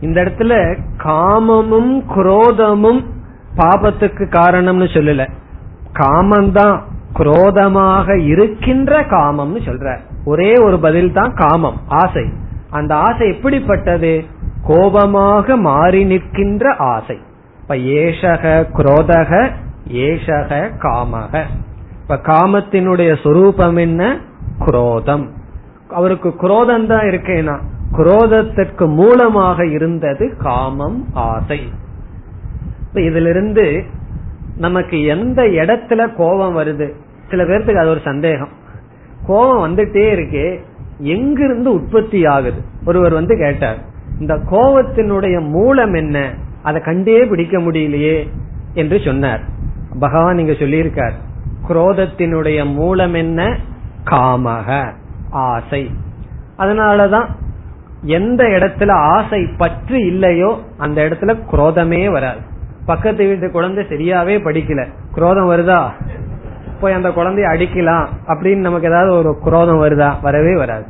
இந்த இடத்துல காமமும் குரோதமும் பாபத்துக்கு காரணம்னு சொல்லல, காமந்தான் குரோதமாக இருக்கின்ற காமம்னு சொல்றார். ஒரே ஒரு பதில் தான், காமம், ஆசை. அந்த ஆசை எப்படிப்பட்டது? கோபமாக மாறி நிற்கின்ற ஆசை. இப்ப ஏஷக குரோதக ஏஷக காமக. இப்ப காமத்தினுடைய சொரூபம் என்ன? குரோதம். அவருக்கு குரோதம் தான் இருக்கேனா, குரோதத்திற்கு மூலமாக இருந்தது காமம், ஆசை. இதிலிருந்து நமக்கு எந்த இடத்துல கோபம் வருது? சில பேருக்கு அது ஒரு சந்தேகம், கோபம் வந்துட்டே இருக்கே, எங்கிருந்து உற்பத்தி ஆகுது? ஒருவர் வந்து கேட்டார், இந்த கோபத்தினுடைய மூலம் என்ன, அதை கண்டே பிடிக்க முடியலையே என்று சொன்னார். பகவான் இங்க சொல்லியிருக்கார், குரோதத்தினுடைய மூலம் என்ன? காமக, ஆசை. அதனாலதான் எந்த இடத்துல ஆசை பற்று இல்லையோ அந்த இடத்துல குரோதமே வராது. பக்கத்து வீட்டு குழந்தை சரியாவே படிக்கல, குரோதம் வருதா? போய் அந்த குழந்தைய அடிக்கலாம் அப்படின்னு நமக்கு ஏதாவது ஒரு குரோதம் வருதா? வரவே வராது.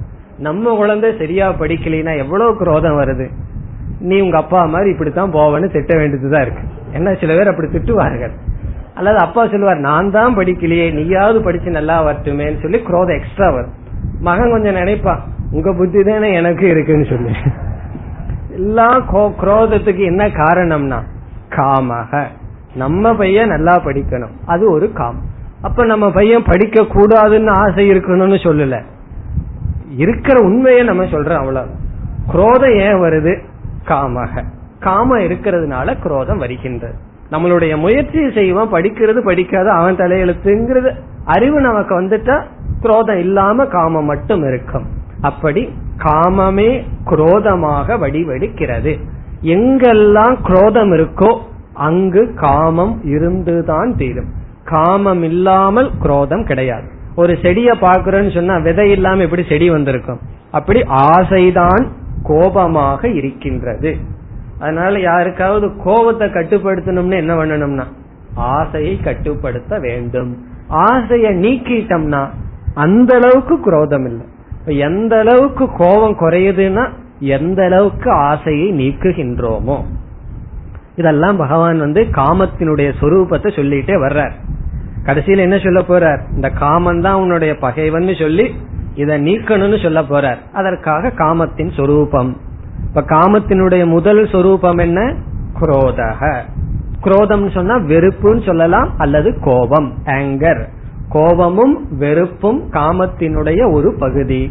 நம்ம குழந்தை சரியா படிக்கலைன்னா எவ்வளவு குரோதம் வருது, நீ உங்க அப்பா மாதிரி இப்படித்தான் போவன்னு திட்ட வேண்டியதுதான் இருக்கு. என்ன, சில பேர் அப்படி திட்டுவார்கள். அல்லது அப்பா சொல்லுவார், நான் தான் படிக்கலையே, நீயாவது படிச்சு நல்லா வரட்டுமேன்னு சொல்லி குரோதம் எக்ஸ்ட்ரா வரும். மகன் கொஞ்சம் நினைப்பா, உங்க புத்தி தானே எனக்கு இருக்குன்னு சொல்லி. எல்லா குரோதத்துக்கு என்ன காரணம்னா காமாக. நம்ம பையன் நல்லா படிக்கணும், அது ஒரு காமம். அப்ப நம்ம பையன் படிக்க கூடாதுன்னு ஆசை இருக்கணும்னு சொல்லல, இருக்கிற உண்மையை நம்ம சொல்றோம், அவ்வளவு. குரோதம் ஏன் வருது? காமாக. காமம் இருக்கிறதுனால குரோதம் வருகின்றது. நம்மளுடைய முயற்சியை செய்வோம், படிக்கிறது படிக்காத அவன் தலையெழுத்துங்கிறது அறிவு நமக்கு வந்துட்டா குரோதம் இல்லாம காமம் மட்டும் இருக்கும். அப்படி காமமே குரோதமாக வடிவெடுக்கிறது. எங்கெல்லாம் குரோதம் இருக்கோ அங்கு காமம் இருந்துதான் தீரும். காமம் இல்லாமல் குரோதம் கிடையாது. ஒரு செடிய பாக்குறேன்னு சொன்னா விதை இல்லாம எப்படி செடி வந்திருக்கும்? அப்படி ஆசைதான் கோபமாக இருக்கின்றது. அதனால யாருக்காவது கோபத்தை கட்டுப்படுத்தணும்னு என்ன பண்ணணும்னா ஆசையை கட்டுப்படுத்த வேண்டும். ஆசையை நீக்கிட்டோம்னா அந்த அளவுக்கு குரோதம் இல்லை. எந்த அளவுக்கு கோபம் குறையுதுன்னா எந்த அளவுக்கு ஆசையை நீக்குகின்றோமோ. இதெல்லாம் பகவான் வந்து காமத்தினுடைய சொரூபத்தை சொல்லிட்டே வர்றார். கடைசியில என்ன சொல்ல போறார்? இந்த காமம் தான் உன்னுடைய பகைவன்னு சொல்லி இத நீக்கணும்னு சொல்ல போறார். அதற்காக காமத்தின் சொரூபம். இப்ப காமத்தினுடைய முதல் சொரூபம் என்ன? குரோதக. குரோதம் சொன்னா வெறுப்புன்னு சொல்லலாம், அல்லது கோபம், ஆங்கர். கோபமும் வெறுப்பும் காமத்தினுடைய ஒரு பகுதி.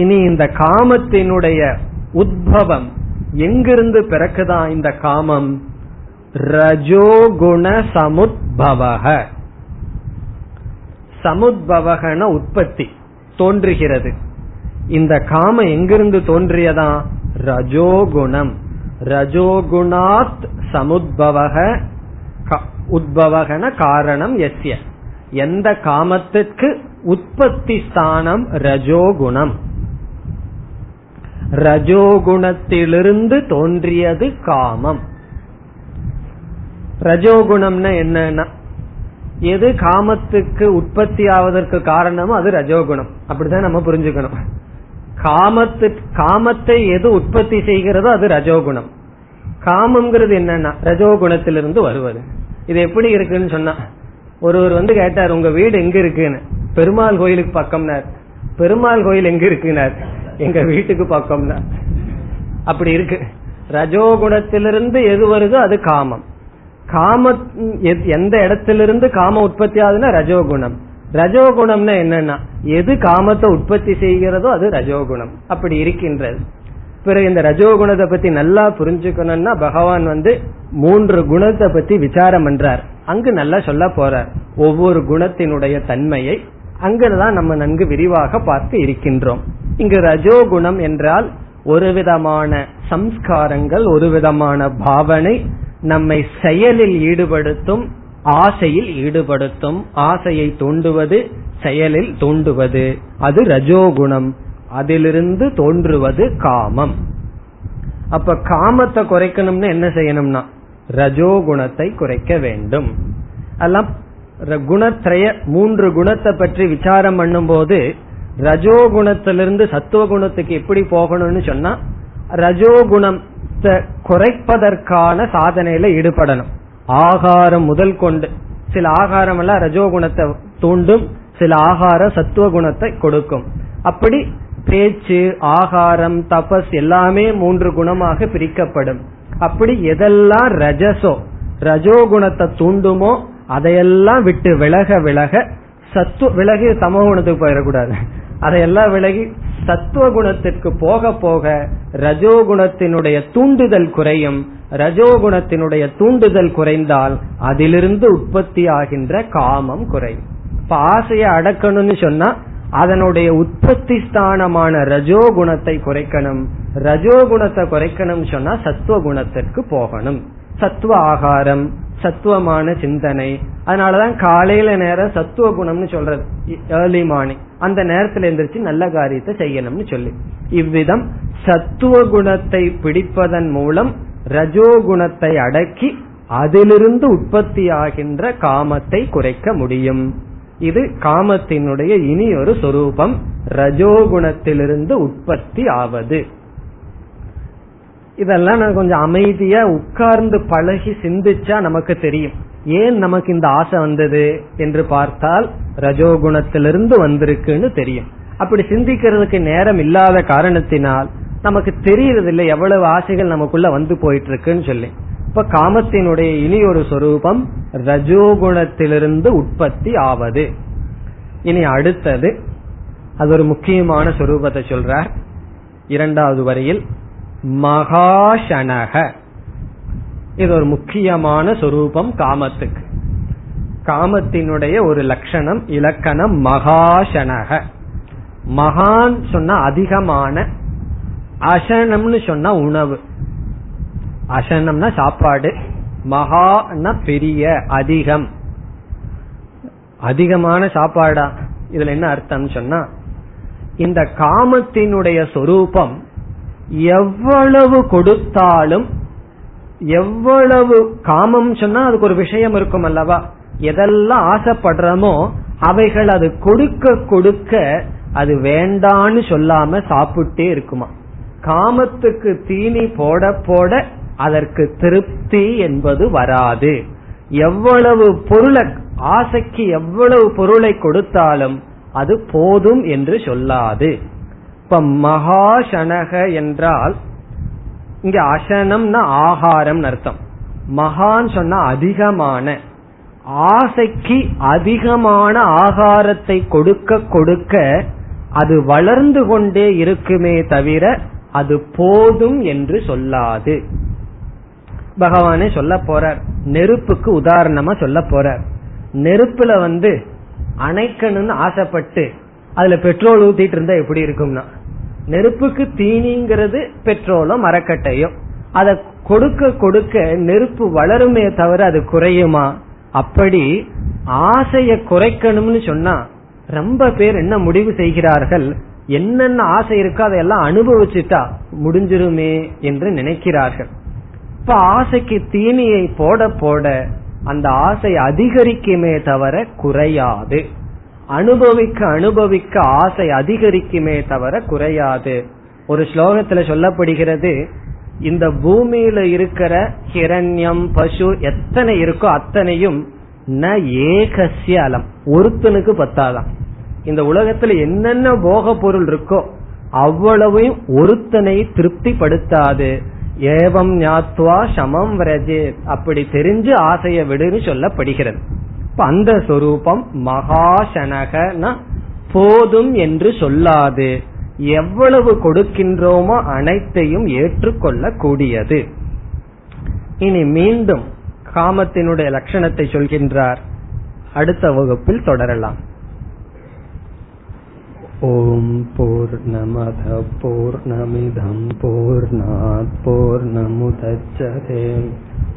இனி இந்த காமத்தினுடைய உத்பவம் எங்கிருந்து பிறக்குதான்? இந்த காமம் ரஜோகுண சமுத்பவக. சமுத்பவகன உற்பத்தி, தோன்றுகிறது. இந்த காமம் எங்கிருந்து தோன்றியதா? ரஜோகுணம். ரஜோகுணாத் சமுத்பவக உத்பவகன காரணம் எஸ்ய. எந்த காமத்திற்கு உற்பத்தி ஸ்தானம்? ரஜோகுணம். ரஜோகுணத்திலிருந்து தோன்றியது காமம். ரஜோகுணம்னா என்னன்னா எது காமத்துக்கு உற்பத்தி ஆவதற்கு காரணமோ அது ரஜோகுணம். அப்படிதான் நம்ம புரிஞ்சுக்கணும். காமத்தை எது உற்பத்தி செய்கிறதோ அது ரஜோகுணம். காமம்ங்கிறது என்னன்னா ரஜோகுணத்திலிருந்து வருவது. இது எப்படி இருக்குன்னு சொன்னா, ஒருவர் வந்து கேட்டார், உங்க வீடு எங்க இருக்குன்னு. பெருமாள் கோயிலுக்கு பக்கம்னார். பெருமாள் கோயில் எங்க இருக்குனார்? எங்க வீட்டுக்கு பக்கம்னா. அப்படி இருக்கு. ரஜோகுணத்திலிருந்து எது வருதோ அது காமம். காம எந்த இடத்திலிருந்து காமம் உற்பத்தி ஆகுதுன்னா ரஜோகுணம். ரஜோகுணம்னா என்னன்னா எது காமத்தை உற்பத்தி செய்கிறதோ அது ரஜோகுணம். அப்படி இருக்கின்றது. பிறகு இந்த ரஜோகுணத்தை பத்தி நல்லா புரிஞ்சுக்கணும்னா பகவான் வந்து 3 குணத்தை பத்தி விசாரம் பண்றார். அங்கு நல்லா சொல்ல போறார் ஒவ்வொரு குணத்தினுடைய தன்மையை. அங்கதான் நம்ம நன்கு விரிவாக பார்த்து இருக்கின்றோம். இங்கு ரஜோகுணம் என்றால் ஒரு விதமான சம்ஸ்காரங்கள், ஒரு விதமான பாவனை, நம்மை செயலில் ஈடுபடுத்தும், ஆசையில் ஈடுபடுத்தும், ஆசையை தூண்டுவது, செயலில் தூண்டுவது, அது ரஜோகுணம். அதிலிருந்து தோன்றுவது காமம். அப்ப காமத்தை குறைக்கணும்னு என்ன செய்யணும்னா ரஜோகுணத்தை குறைக்க வேண்டும். அதெல்லாம் குணத்ரய 3 குணத்தை பற்றி விசாரம் பண்ணும் போது ரஜோகுணத்திலிருந்து சத்துவகுணத்துக்கு எப்படி போகணும்னு சொன்னா ரஜோகுணத்தை குறைப்பதற்கான சாதனையில ஈடுபடணும். ஆகாரம் முதல் கொண்டு சில ஆகாரம் எல்லாம் ரஜோகுணத்தை தூண்டும், சில ஆகாரம் சத்துவகுணத்தை கொடுக்கும். அப்படி பேச்சு, ஆகாரம், தபஸ் எல்லாமே 3 குணமாக பிரிக்கப்படும். அப்படி எதெல்லாம் ரஜசோ ரஜோகுணத்தை தூண்டுமோ அதையெல்லாம் விட்டு விலக விலக சத்து விலகி தமோ குணத்துக்கு போயிடக்கூடாது, அதையெல்லாம் விலகி சத்துவ குணத்திற்கு போக போக ரஜோகுணத்தினுடைய தூண்டுதல் குறையும். ரஜோகுணத்தினுடைய தூண்டுதல் குறைந்தால் அதிலிருந்து உற்பத்தி ஆகின்ற காமம் குறையும். இப்ப ஆசையை அடக்கணும்னு சொன்னா அதனுடைய உற்பத்தி ஸ்தானமான ரஜோகுணத்தை குறைக்கணும். ரஜோகுணத்தை குறைக்கணும் சொன்னா சத்துவ குணத்திற்கு போகணும். சத்துவ ஆகாரம், சத்துவமான சிந்தனை. அதனாலதான் காலையில நேரம் சத்துவ குணம்னு சொல்றது, ஏர்லி மார்னிங் அந்த நேரத்துல எந்திரிச்சு நல்ல காரியத்தை செய்யணும்னு சொல்லி. இவ்விதம் சத்துவ குணத்தை பிடிப்பதன் மூலம் ரஜோகுணத்தை அடக்கி அதிலிருந்து உற்பத்தி ஆகின்ற காமத்தை குறைக்க முடியும். இது காமத்தினுடைய இனி ஒரு சொரூபம், ரஜோகுணத்திலிருந்து உற்பத்தி ஆவது. இதெல்லாம் நான் கொஞ்சம் அமைதியா உட்கார்ந்து பழகி சிந்திச்சா நமக்கு தெரியும் ஏன் நமக்கு இந்த ஆசை வந்தது என்று. பார்த்தால் ரஜோகுணத்திலிருந்து வந்திருக்குன்னு தெரியும். அப்படி சிந்திக்கிறதுக்கு நேரம் இல்லாத காரணத்தினால் நமக்கு தெரியறதில்லை எவ்வளவு ஆசைகள் நமக்குள்ள வந்து போயிட்டு இருக்குன்னு சொல்லி. இப்ப காமத்தினுடைய இனி ஒரு சொரூபம் ரஜோகுணத்திலிருந்து உற்பத்தி ஆவது. இனி அடுத்தது அது ஒரு முக்கியமான சொரூபத்தை சொல்றார் இரண்டாவது வரியில், மகாஷணக. இது ஒரு முக்கியமான சொரூபம் காமத்துக்கு. காமத்தினுடைய ஒரு லட்சணம் இலக்கணம் மகாஷணக. மகான் சொன்னா அதிகமான, அசனம்னு சொன்னா உணவு, அசனம்னா சாப்பாடு, மகான்னா பெரிய அதிகம். அதிகமான சாப்பாடா? இதுல என்ன அர்த்தம் சொன்னா, இந்த காமத்தினுடைய சொரூபம் எவ்வளவு கொடுத்தாலும், எவ்வளவு காமம் சொன்னா அதுக்கு ஒரு விஷயம் இருக்கும் அல்லவா, எதெல்லாம் ஆசைப்படுறோமோ அவைகள் அது கொடுக்க கொடுக்க அது வேண்டான்னு சொல்லாம சாப்பிட்டே இருக்குமா. காமத்துக்கு தீனி போட போட அதற்கு திருப்தி என்பது வராது. எவ்வளவு பொருளை ஆசைக்கு எவ்வளவு பொருளை கொடுத்தாலும் அது போதும் என்று சொல்லாது. இப்ப மகாஷணக என்றால் இங்க அசனம்னா ஆகாரம் அர்த்தம், மகான் சொன்னா அதிகமான, ஆசைக்கு அதிகமான ஆகாரத்தை கொடுக்க கொடுக்க அது வளர்ந்து கொண்டே இருக்குமே தவிர அது போதும் என்று சொல்லாது. பகவானே சொல்ல போறார், நெருப்புக்கு உதாரணமா சொல்ல போறார். நெருப்புல வந்து அணைக்கணும்னு ஆசைப்பட்டு அதுல பெட்ரோல் ஊத்திட்டு இருந்தா எப்படி இருக்கும்னா, நெருப்புக்கு தீனிங்கிறது பெட்ரோலோ மரக்கட்டையோ, அதை கொடுக்க கொடுக்க நெருப்பு வளருமே தவிர அது குறையுமா? அப்படி ஆசைய குறைக்கணும்னு சொன்னா ரொம்ப பேர் என்ன முடிவு செய்கிறார்கள், என்னென்ன ஆசை இருக்கோ அதையெல்லாம் அனுபவிச்சுட்டா முடிஞ்சிருமே என்று நினைக்கிறார்கள். இப்ப ஆசைக்கு தீனியை போட போட அந்த ஆசை அதிகரிக்குமே தவிர குறையாது. அனுபவிக்க அனுபவிக்க ஆசை அதிகரிக்குமே தவிர குறையாது. ஒரு ஸ்லோகத்துல சொல்லப்படுகிறது, இந்த பூமியில இருக்கிற ஹிரண்யம் பசு எத்தனை இருக்கோ அத்தனையும் ந ஏகசிய அலம், ஒருத்தனுக்கு பத்தாதான். இந்த உலகத்துல என்னென்ன போக பொருள் இருக்கோ அவ்வளவையும் ஒருத்தனை திருப்தி படுத்தாது. ஏவம் ஞாத்வா சமம் ரஜே, அப்படி தெரிஞ்சு ஆசைய விடுன்னு சொல்லப்படுகிறது. அந்த சொரூபம் மகாசனகனா போதும் என்று சொல்லாது, எவ்வளவு கொடுக்கின்றோமோ அனைத்தையும் ஏற்றுக்கொள்ள கூடியது. இனி மீண்டும் காமத்தினுடைய லட்சணத்தை சொல்கின்றார், அடுத்த வகுப்பில் தொடரலாம். ஓம் பூர்ணமத பூர்ணமிதம் பூர்ணாத் பூர்ணமுதச்யதே